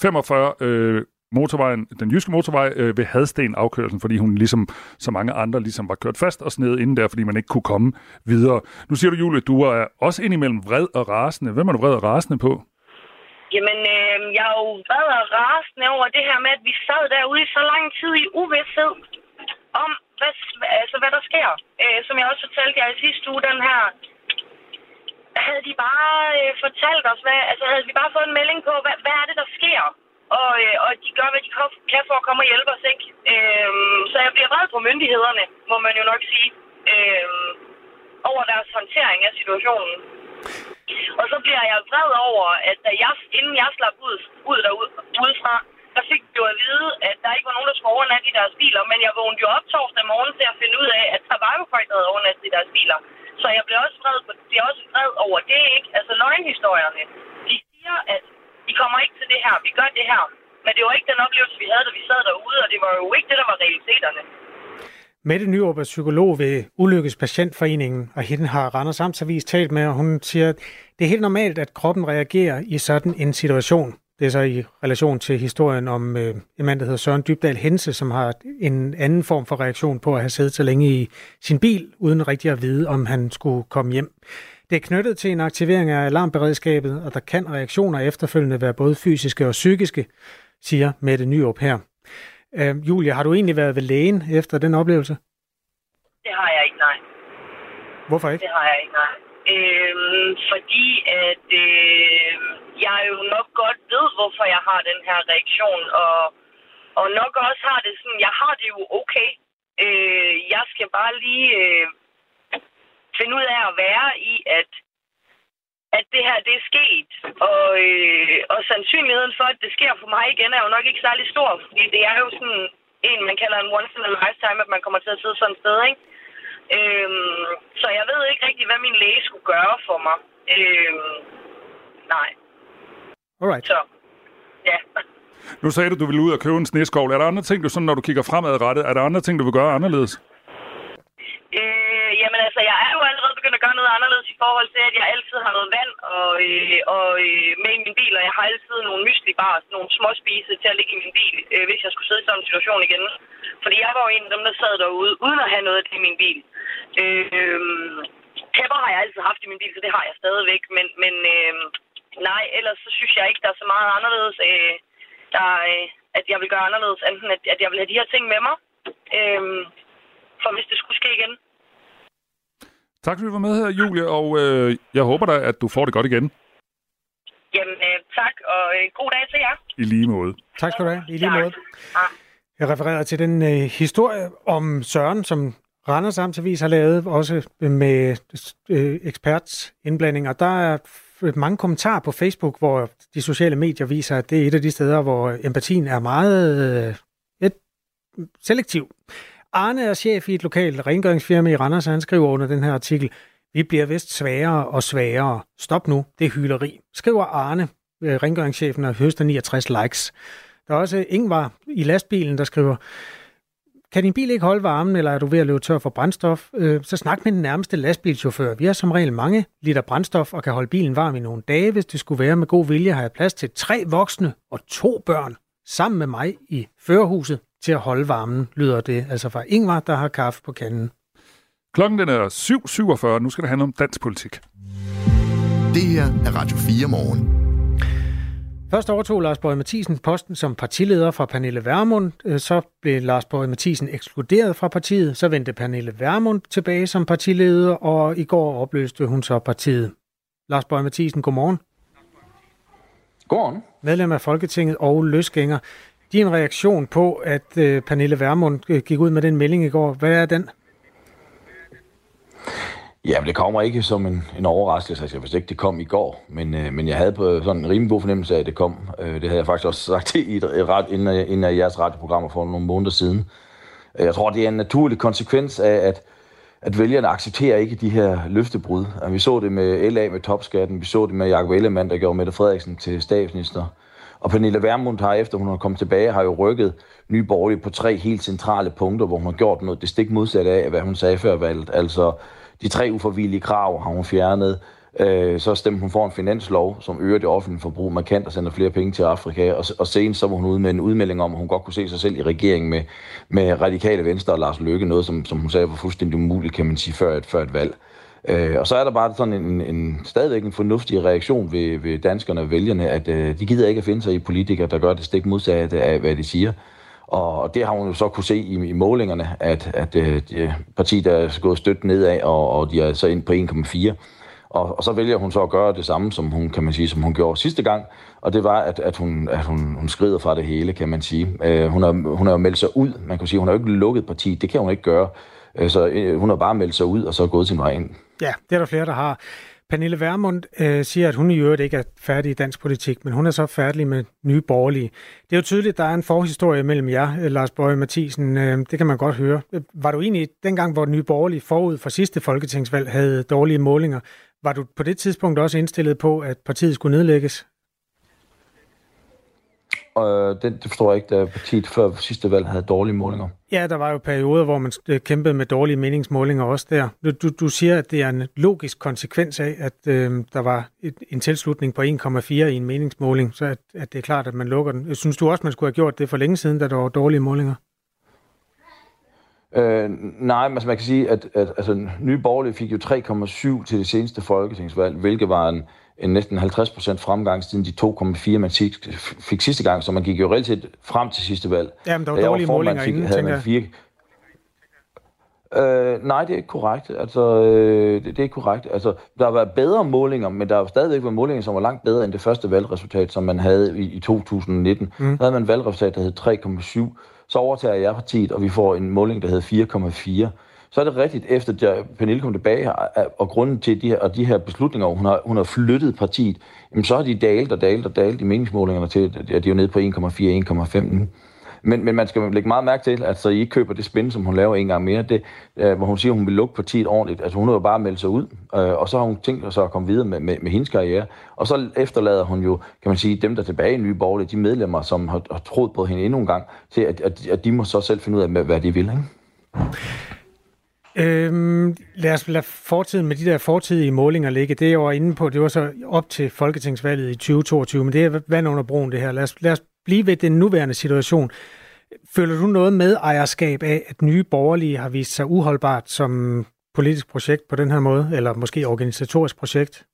femogfyrre øh, motorvejen, den jyske motorvej øh, ved Hadsten afkørelsen, fordi hun ligesom så mange andre ligesom var kørt fast og sned inden der, fordi man ikke kunne komme videre. Nu siger du, Julie, du er også indimellem vred og rasende. Hvem er du vred og rasende på? Jamen, øh, jeg er jo vred og rasende over det her med, at vi sad derude i så lang tid i uvished om, hvad, altså, hvad der sker. Øh, som jeg også fortalte jer i sidste uge, den her... Havde de bare øh, fortalt os, hvad, altså havde vi bare fået en melding på, hvad, hvad er det, der sker? Og, øh, og de gør, hvad de kan for at komme og hjælpe os, ikke? Øh, så jeg bliver vred på myndighederne, må man jo nok sige, øh, over deres håndtering af situationen. Og så bliver jeg vred over, at da jeg, inden jeg slap ud, ud derudefra, der fik det jo at vide, at der ikke var nogen, der skulle overnatte i deres biler. Men jeg vågnede jo op torsdag morgen til at finde ud af, at der var jo folk, der havde overnattet i deres biler. Så jeg blev også vred, blev også vred over det, ikke? Altså løgnhistorierne. De siger, at I kommer ikke til det her, vi gør det her. Men det var ikke den oplevelse, vi havde, da vi sad derude, og det var jo ikke det, der var realiteterne. Mette Nyrup er psykolog ved Ulykkes Patientforeningen, og hende har Randers Amtsavis talt med, og hun siger, at det er helt normalt, at kroppen reagerer i sådan en situation. Det er så i relation til historien om øh, en mand, der hedder Søren Dybdahl Hense, som har en anden form for reaktion på at have siddet så længe i sin bil, uden rigtig at vide, om han skulle komme hjem. Det er knyttet til en aktivering af alarmberedskabet, og der kan reaktioner efterfølgende være både fysiske og psykiske, siger Mette Nyrup her. Øh, Julia, har du egentlig været ved lægen efter den oplevelse? Det har jeg ikke, nej. Hvorfor ikke? Det har jeg ikke, nej. Øhm, fordi at øh, jeg jo nok godt ved, hvorfor jeg har den her reaktion, og, og nok også har det sådan, jeg har det jo okay. Øh, jeg skal bare lige øh, finde ud af at være i, at, at det her, det er sket, og, øh, og sandsynligheden for, at det sker for mig igen, er jo nok ikke særlig stor, fordi det er jo sådan en, man kalder en once in a lifetime, at man kommer til at sidde sådan et sted, ikke? Øhm, så jeg ved ikke rigtig, hvad min læge skulle gøre for mig. Øhm, nej. Alright. Så, ja. Nu sagde du, du ville ud og købe en sneskovl. Er der andre ting, du sådan, når du kigger fremadrettet, er der andre ting, du vil gøre anderledes? Øh, jamen altså, jeg er jo allerede begyndt at gøre noget anderledes i forhold til, at jeg altid har noget vand og, øh, og, øh, med i min bil, og jeg har altid nogle müslibars, nogle småspise til at ligge i min bil, øh, hvis jeg skulle sidde i sådan en situation igen. Fordi jeg var jo en af dem, der sad derude, uden at have noget til min bil. Øh, tæpper har jeg altid haft i min bil, så det har jeg stadigvæk. Men, men øh, nej, ellers så synes jeg ikke, der er så meget anderledes, øh, der, øh, at jeg vil gøre anderledes, enten at, at jeg vil have de her ting med mig, øh, for hvis det skulle ske igen. Tak fordi du var med her, Julie, og øh, jeg håber da, at du får det godt igen. Jamen øh, tak, og øh, god dag til jer. I lige måde. Tak skal du have, i lige tak. Måde. Ja. Jeg refererer til den øh, historie om Søren, som Randers Amtsavis har lavet, også med øh, eksperts indblanding. Og der er mange kommentarer på Facebook, hvor de sociale medier viser, at det er et af de steder, hvor empatien er meget øh, et, selektiv. Arne er chef i et lokalt rengøringsfirma i Randers, han skriver under den her artikel, vi bliver vist sværere og sværere. Stop nu, det er hyleri, skriver Arne, rengøringschefen, og høster niogtres likes. Der er også Ingvar i lastbilen, der skriver, kan din bil ikke holde varmen, eller er du ved at løbe tør for brændstof? Så snak med den nærmeste lastbilchauffør. Vi har som regel mange liter brændstof og kan holde bilen varm i nogle dage. Hvis det skulle være med god vilje, har jeg plads til tre voksne og to børn sammen med mig i førerhuset til at holde varmen, lyder det. Altså fra Ingvar, der har kaffe på kanden. Klokken den er syv syvogfyrre. Nu skal det handle om dansk politik. Det her er Radio fire Morgen. Først overtog Lars Boje Mathiesen posten som partileder fra Pernille Vermund. Så blev Lars Boje Mathiesen ekskluderet fra partiet. Så vendte Pernille Vermund tilbage som partileder, og i går opløste hun så partiet. Lars Boje Mathiesen, godmorgen. Godmorgen. Medlem af Folketinget og løsgænger. Din reaktion på, at øh, Pernille Vermund øh, gik ud med den melding i går, hvad er den? Jamen, det kommer ikke som en, en overraskelse. Altså, jeg vidste ikke, det kom i går, men, øh, men jeg havde på sådan en rimelig god fornemmelse af, at det kom. Øh, det havde jeg faktisk også sagt i et, et ret, inden, af, inden af jeres radioprogrammer for nogle måneder siden. Jeg tror, det er en naturlig konsekvens af, at, at vælgerne accepterer ikke de her løftebrud. Altså, vi så det med L A med topskatten, vi så det med Jakob Ellemann, der gjorde Mette Frederiksen til statsminister. Og Pernille Vermund har, efter hun er kommet tilbage, har jo rykket Nye Borgerlige på tre helt centrale punkter, hvor hun har gjort noget det stik modsatte af, hvad hun sagde før valget. Altså, de tre uforvillige krav har hun fjernet. Øh, så stemte hun for en finanslov, som øger det offentlige forbrug markant og sender flere penge til Afrika. Og, og senest så var hun ude med en udmelding om, at hun godt kunne se sig selv i regeringen med, med Radikale Venstre og Lars Løkke. Noget, som, som hun sagde var fuldstændig umuligt, kan man sige, før et, før et valg. Øh, og så er der bare sådan en, en stadigvæk en fornuftig reaktion ved, ved danskerne og vælgerne, at øh, de gider ikke at finde sig i politikere, der gør det stik modsatte af, hvad de siger. Og, og det har hun jo så kunne se i, i målingerne, at, at øh, partiet er gået stødt nedad, og, og de er så ind på en komma fire. Og, og så vælger hun så at gøre det samme, som hun, kan man sige, som hun gjorde sidste gang, og det var, at, at, hun, at hun, hun skrider fra det hele, kan man sige. Øh, hun har, hun har meldt sig ud, man kan sige, hun har jo ikke lukket partiet, det kan hun ikke gøre. Så hun har bare meldt sig ud, og så gået sin vej ind. Ja, det er der flere, der har. Pernille Vermund øh, siger, at hun i øvrigt ikke er færdig i dansk politik, men hun er så færdig med Nye Borgerlige. Det er jo tydeligt, at der er en forhistorie mellem jer, Lars Boje Mathiesen. Øh, det kan man godt høre. Var du egentlig, dengang hvor Nye Borgerlige forud for sidste folketingsvalg havde dårlige målinger, var du på det tidspunkt også indstillet på, at partiet skulle nedlægges? Øh, den det forstår jeg ikke, da partiet før sidste valg havde dårlige målinger. Ja, der var jo perioder, hvor man kæmpede med dårlige meningsmålinger også der. Du, du siger, at det er en logisk konsekvens af, at øh, der var et, en tilslutning på en komma fire i en meningsmåling, så at, at det er klart, at man lukker den. Synes du også, man skulle have gjort det for længe siden, da der var dårlige målinger? Øh, nej, altså man kan sige, at, at altså, Nye Borgerlige fik jo tre komma syv til det seneste folketingsvalg, hvilket var en, en næsten halvtreds procent fremgang siden de to komma fire, man fik sidste gang, så man gik jo relativt frem til sidste valg. Jamen, der var dårlige målinger inden, tænker jeg. Fire... Øh, nej, det er ikke korrekt. Altså, øh, det, det er ikke korrekt. Altså, der har været bedre målinger, men der har stadigvæk været målinger, som var langt bedre end det første valgresultat, som man havde i, i to tusind nitten. Mm. Der havde man et valgresultat, der hed tre komma syv. Så overtager jeg partiet, og vi får en måling, der hedder fire komma fire. Så er det rigtigt, efter at Pernille kom tilbage, og grunden til de her, og de her beslutninger, hun har, hun har flyttet partiet, jamen så har de dalet og dalet og dalet i meningsmålingerne til, at de er jo nede på en komma fire, en komma fem. Men, men man skal lægge meget mærke til, at så I ikke køber det spin, som hun laver en gang mere, det, hvor hun siger, at hun vil lukke partiet ordentligt. Altså hun har jo bare meldt sig ud, og så har hun tænkt sig at komme videre med, med, med hendes karriere. Og så efterlader hun jo, kan man sige, dem der er tilbage i Nye Borgerlige, de medlemmer, som har, har troet på hende endnu en gang, til at, at, at de må så selv finde ud af, hvad de vil, ikke? Øhm, lad os lade fortiden med de der fortidige målinger ligge. Det jeg var inde på, det var så op til folketingsvalget i tyve toogtyve, men det er vand under broen det her. Lad os, lad os blive ved den nuværende situation. Føler du noget medejerskab af, at Nye Borgerlige har vist sig uholdbart som politisk projekt på den her måde, eller måske organisatorisk projekt?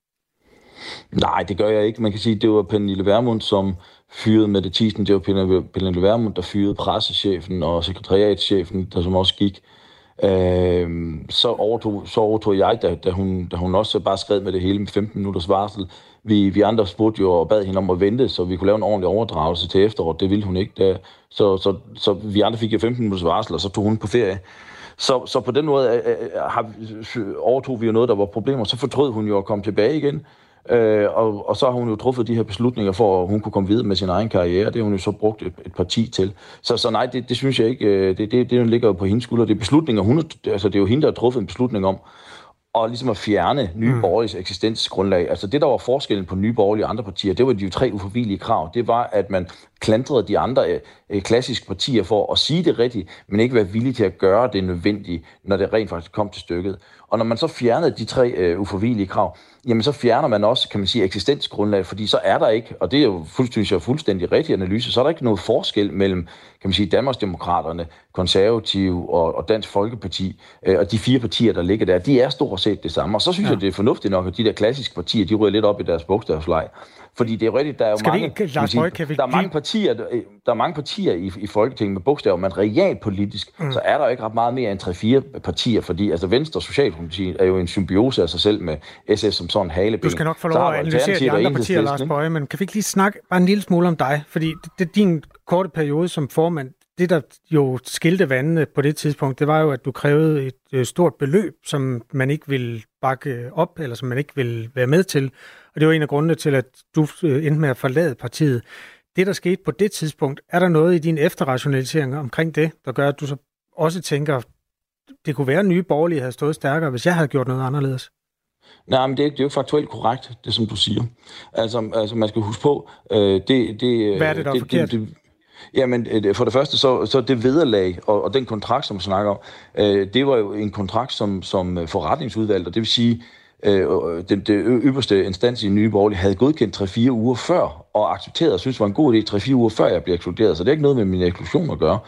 Nej, det gør jeg ikke. Man kan sige, at det var Pernille Vermund, som fyrede Mette Thiesen. Det var Pernille Vermund, der fyrede pressechefen og sekretariatschefen, der som også gik. Øh, så, overtog, så overtog jeg, da, da, hun, da hun også bare skred med det hele med femten minutters varsel. Vi, vi andre spurgte jo og bad hende om at vente, så vi kunne lave en ordentlig overdragelse til efteråret. Det ville hun ikke. Da. Så, så, så vi andre fik jo femten minutters varsel, og så tog hun på ferie. Så, så på den måde har, overtog vi jo noget, der var problemer. Så fortrød hun jo at komme tilbage igen. Øh, og, og så har hun jo truffet de her beslutninger for, at hun kunne komme videre med sin egen karriere. Det har hun jo så brugt et, et parti til. Så, så nej, det, det synes jeg ikke. Det, det, det ligger jo på hendes skulder. Det er beslutninger, hun, altså det er jo hende, der har truffet en beslutning om og ligesom at fjerne Nye Borgerliges eksistensgrundlag. Altså det, der var forskellen på Nye Borgerlige og andre partier, det var de jo tre uforvillige krav. Det var, at man klandrede de andre øh, klassiske partier for at sige det rigtigt, men ikke være villige til at gøre det nødvendige, når det rent faktisk kom til stykket. Og når man så fjernede de tre øh, uforvillige krav, jamen så fjerner man også, kan man sige, eksistensgrundlag, fordi så er der ikke, og det er jo fuldstændig, fuldstændig rigtig analyse, så er der ikke noget forskel mellem, kan man sige, Danmarksdemokraterne, Konservative og, og Dansk Folkeparti, øh, og de fire partier, der ligger der, de er stort set det samme. Og så synes ja. jeg, det er fornuftigt nok, at de der klassiske partier, de ryger lidt op i deres bogstavsleg. Fordi det er jo rigtigt, der er jo mange, ikke, sige, Høj, der er mange partier, der er mange partier i, i Folketinget med bogstaver, men realt politisk, mm. så er der jo ikke ret meget mere end tre-fire partier, fordi altså Venstre og Socialdemokratiet er jo en symbiose af sig selv med S F som sådan haleben. Du skal nok få lov at analysere de andre partier, Lars Boje, men kan vi ikke lige snakke bare en lille smule om dig? Fordi det, det, din korte periode som formand, det der jo skilte vandene på det tidspunkt, det var jo, at du krævede et stort beløb, som man ikke ville bakke op, eller som man ikke ville være med til. Og det var en af grundene til, at du endte med at forlade partiet. Det, der skete på det tidspunkt, er der noget i dine efterrationaliseringer omkring det, der gør, at du så også tænker, det kunne være, at Nye Borgerlige havde stået stærkere, hvis jeg havde gjort noget anderledes? Nej, men det er, det er jo faktuelt korrekt, det som du siger. Altså, altså man skal huske på, øh, det, det... Hvad er det, der er det, forkert? Det, det, Jamen, for det første, så, så det vederlag og, og den kontrakt, som vi snakker om, øh, det var jo en kontrakt, som, som forretningsudvalget, og det vil sige, øh, den, den ypperste instans i Nye Borgerlige havde godkendt tre-fire uger før, og accepteret og synes var en god idé tre-fire uger før jeg blev ekskluderet, så det er ikke noget med min eksklusion at gøre.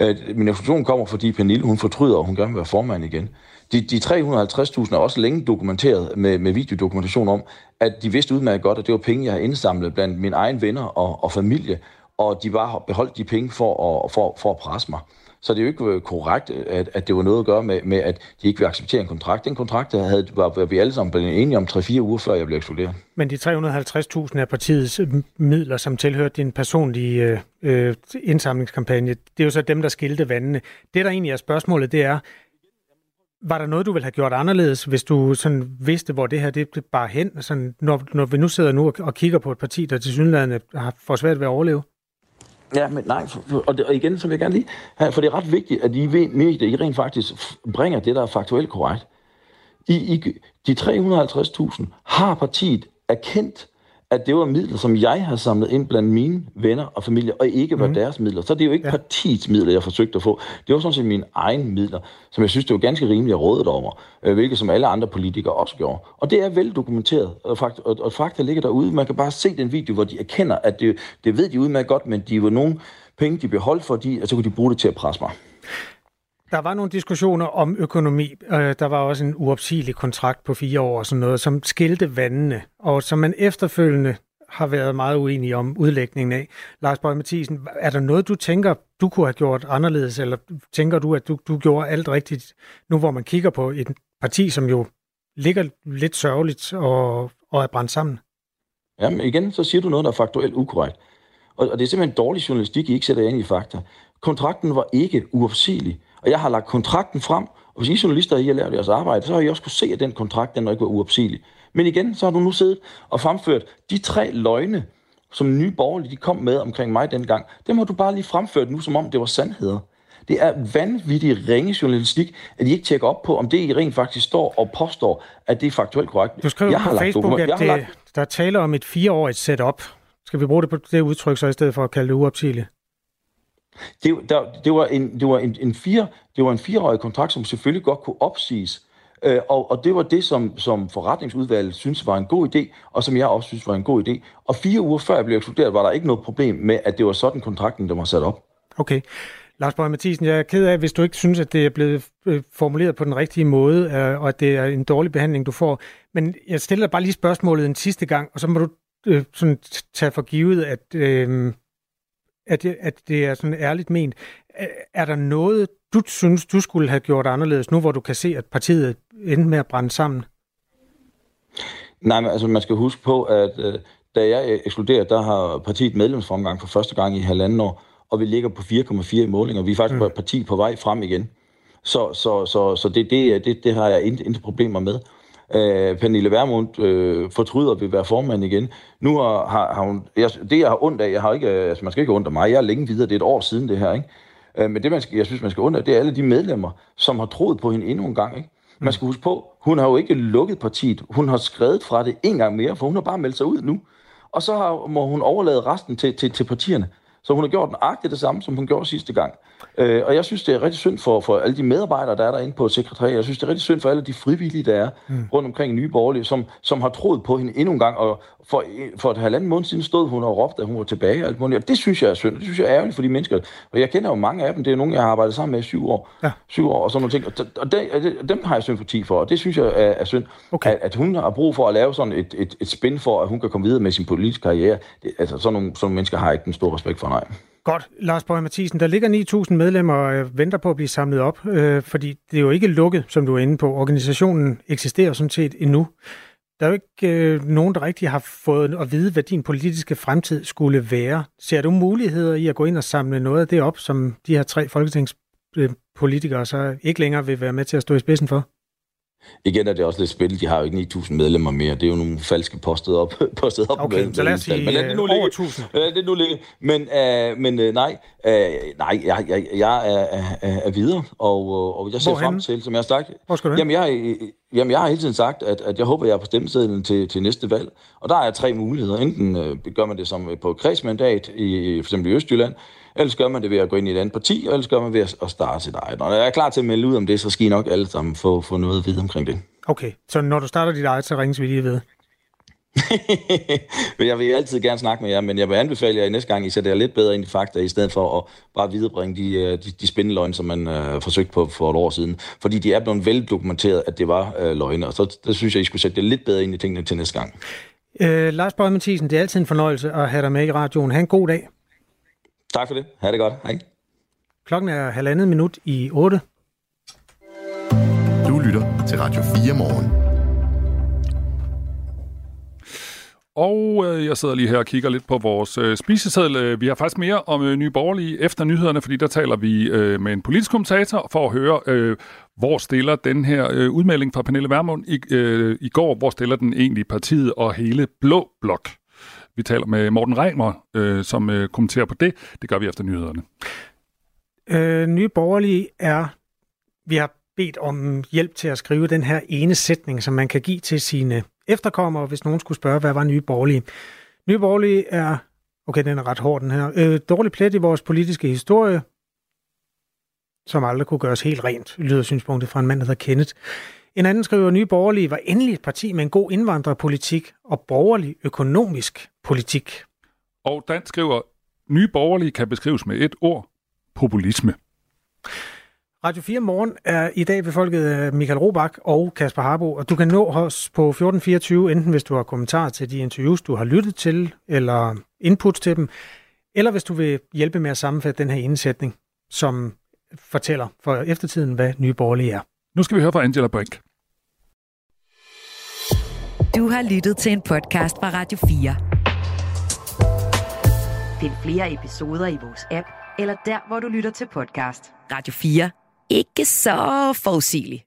Øh, min eksklusion kommer, fordi Pernille, hun fortryder, og hun gerne vil være formand igen. De, de tre hundrede og halvtreds tusind er også længe dokumenteret med, med videodokumentation om, at de vidste udmærket godt, at det var penge, jeg havde indsamlet blandt mine egne venner og, og familie, og de bare beholdt de penge for at, for, for at presse mig. Så det er jo ikke korrekt, at, at det var noget at gøre med, med, at de ikke ville acceptere en kontrakt. Den kontrakt der havde, var vi alle sammen blevet enige om tre-fire uger, før jeg blev ekskluderet. Men de tre hundrede og halvtreds tusind af partiets midler, som tilhørte din personlige øh, indsamlingskampagne, det er jo så dem, der skilte vandene. Det, der egentlig er spørgsmålet, det er, var der noget, du ville have gjort anderledes, hvis du sådan vidste, hvor det her det bare hen? Sådan, når, når vi nu sidder nu og, og kigger på et parti, der tilsyneladende har for svært ved at overleve? Ja, men nej, og, det, og igen, så vil jeg gerne lige have, for det er ret vigtigt, at I ved medier, I rent faktisk bringer det, der er faktuelt korrekt. I, I, de tre hundrede og halvtreds tusind har partiet erkendt, at det var midler, som jeg har samlet ind blandt mine venner og familie, og ikke var mm. deres midler. Så det er jo ikke ja. partiets midler, jeg forsøgte at få. Det var sådan set mine egne midler, som jeg synes, det var ganske rimeligt at rådet over, hvilket som alle andre politikere også gjorde. Og det er vel dokumenteret, og fakta, og fakta ligger derude. Man kan bare se den video, hvor de erkender, at det, det ved de udmærket godt, men de var nogle penge, de beholdt, fordi, og så kunne de bruge det til at presse mig. Der var nogle diskussioner om økonomi. Der var også en uopsigelig kontrakt på fire år og sådan noget, som skilte vandene, og som man efterfølgende har været meget uenig om udlægningen af. Lars Boje Mathiesen, er der noget, du tænker, du kunne have gjort anderledes, eller tænker du, at du, du gjorde alt rigtigt, nu hvor man kigger på et parti, som jo ligger lidt sørgeligt og, og er brændt sammen? Jamen igen, så siger du noget, der er faktuelt ukorrekt. Og, og det er simpelthen dårlig journalistik, I ikke sætter ind i fakta. Kontrakten var ikke uopsigelig. Og jeg har lagt kontrakten frem, og hvis I journalister I har lavet jeres arbejde, så har I også kunne se, at den kontrakt, den nok ikke var uopsigelig. Men igen, så har du nu siddet og fremført de tre løgne, som Nye Borgerlige de kom med omkring mig dengang. Dem har du bare lige fremført nu, som om det var sandheder. Det er vanvittig ringe journalistik, at I ikke tjekker op på, om det I rent faktisk står og påstår, at det er faktuelt korrekt. Du skrev på Facebook, at det, lagt... der taler om et fireårigt setup. Skal vi bruge det på det udtryk så i stedet for at kalde det uopsigeligt? Det, der, det var en det var en, en fire det var en fireårig kontrakt, som selvfølgelig godt kunne opsiges, øh, og, og det var det, som, som forretningsudvalget synes var en god idé, og som jeg også synes var en god idé. Og fire uger før jeg blev ekskluderet, var der ikke noget problem med, at det var sådan kontrakten, der var sat op. Okay. Lars Boje Mathiesen, jeg er ked af, hvis du ikke synes, at det er blevet formuleret på den rigtige måde, øh, og at det er en dårlig behandling, du får. Men jeg stiller bare lige spørgsmålet en sidste gang, og så må du øh, sådan tage for givet, at... Øh, At det, at det er sådan ærligt ment. Er der noget, du synes, du skulle have gjort anderledes nu, hvor du kan se, at partiet endte med at brænde sammen? Nej, men altså man skal huske på, at da jeg ekskluderer, der har partiet medlemsfremgang for første gang i halvanden år, og vi ligger på fire komma fire i målinger. Vi er faktisk mm. på et parti på vej frem igen. Så, så, så, så det, det, det, det har jeg intet problemer med. Øh, Pernille Vermund øh, fortryder ved at være formand igen. Nu har, har, har hun... Jeg, det, jeg har ondt af, jeg har ikke... Altså, man skal ikke have ondt af mig. Jeg er længe videre. Det er et år siden, det her, ikke? Øh, men det, man skal, jeg synes, man skal ondt af, det er alle de medlemmer, som har troet på hende endnu en gang, ikke? Man skal huske på, hun har jo ikke lukket partiet. Hun har skrevet fra det en gang mere, for hun har bare meldt sig ud nu. Og så har, må hun overlade resten til, til, til partierne. Så hun har gjort nøjagtigt det samme, som hun gjorde sidste gang. Øh, og jeg synes, det er rigtig synd for, for alle de medarbejdere, der er derinde på sekretariatet. Jeg synes, det er rigtig synd for alle de frivillige, der er mm. rundt omkring Nye Borgerlige, som, som har troet på hende endnu en gang. Og for, for et halvandet måned siden stod hun og råbte, at hun var tilbage og alt muligt. Og det synes jeg er synd. Det synes jeg er ærgerligt for de mennesker. Og jeg kender jo mange af dem. Det er nogle, jeg har arbejdet sammen med i syv år. Ja. Syv år og sådan nogle ting. Og, og de, dem har jeg sympati for. Og det synes jeg er, er synd. Okay. At, at hun har brug for at lave sådan et, et, et spin for, at hun kan komme videre med sin politiske karriere. Det, altså sådan nogle, sådan nogle mennesker har ikke den store respekt for. Nej. Godt, Lars Boje Mathiesen. Der ligger ni tusind medlemmer og venter på at blive samlet op, øh, fordi det er jo ikke lukket, som du er inde på. Organisationen eksisterer sådan set endnu. Der er jo ikke øh, nogen, der rigtig har fået at vide, hvad din politiske fremtid skulle være. Ser du muligheder i at gå ind og samle noget af det op, som de her tre folketingspolitikere så ikke længere vil være med til at stå i spidsen for? Igen er det også lidt spil. De har jo ikke ni tusind medlemmer mere. Det er jo nogle falske postet op. Postet op okay, med, så lad os sige men lad det nu ligge. Lad det nu ligge. Men, øh, men øh, nej, øh, nej, jeg, jeg, jeg er, er, er videre, og, og jeg ser Hvorhen? frem til, som jeg har sagt. Hvor skal du hen? Jamen, jeg, jamen, jeg har hele tiden sagt, at, at jeg håber, jeg er på stemmesedlen til, til næste valg. Og der er tre muligheder. Enten øh, gør man det som på kredsmandat, i, for eksempel i Østjylland, ellers gør man det ved at gå ind i et andet parti, og ellers gør man det ved at starte sit eget. Og når jeg er klar til at melde ud om det, så skal I nok alle sammen få, få noget at vide omkring det. Okay, så når du starter dit eget, så ringes vi lige ved. Jeg vil altid gerne snakke med jer, men jeg vil anbefale jer, at næste gang I sætter jer lidt bedre ind i fakta, i stedet for at bare viderebringe de, de, de spindeløgne, som man øh, forsøgte på for et år siden. Fordi de er blevet veldokumenteret, at det var øh, løgne, og så der synes jeg, I skulle sætte det lidt bedre ind i tingene til næste gang. Øh, Lars Boje Mathiesen, det er altid en fornøjelse at have dig med i radioen. Ha' en god dag. Tak for det. Ha' det godt. Hej. Klokken er halvandet minut i otte. Du lytter til Radio fire Morgen. Og øh, jeg sidder lige her og kigger lidt på vores øh, spiseseddel. Vi har faktisk mere om øh, Nye Borgerlige efter nyhederne, fordi der taler vi øh, med en politisk kommentator for at høre, øh, hvor stiller den her øh, udmelding fra Pernille Vermund i, øh, i går, hvor stiller den egentlig partiet og hele blå blok? Vi taler med Morten Reimer, øh, som øh, kommenterer på det. Det gør vi efter nyhederne. Øh, Nye Borgerlige er... Vi har bedt om hjælp til at skrive den her ene sætning, som man kan give til sine efterkommere, hvis nogen skulle spørge, hvad var Nye Borgerlige. Nye Borgerlige er, okay, den er ret hård, den her, øh, dårlig plet i vores politiske historie, som aldrig kunne gøres helt rent, lyder synspunktet fra en mand, der hedder Kenneth. En anden skriver, Nye Borgerlige var endelig et parti med en god indvandrerpolitik og borgerlig økonomisk politik. Og Dan skriver, Nye Borgerlige kan beskrives med et ord, populisme. Radio fire Morgen er i dag befolket af Michael Robak og Kasper Harboe, og du kan nå os på fjorten fireogtyve, enten hvis du har kommentarer til de interviews, du har lyttet til, eller inputs til dem, eller hvis du vil hjælpe med at sammenfatte den her indsætning, som fortæller for eftertiden, hvad Nye Borgerlige er. Nu skal vi høre fra Angela Brink. Du har lyttet til en podcast fra Radio fire. Find flere episoder i vores app, eller der, hvor du lytter til podcast. Radio fire. Ikke så forudsigeligt.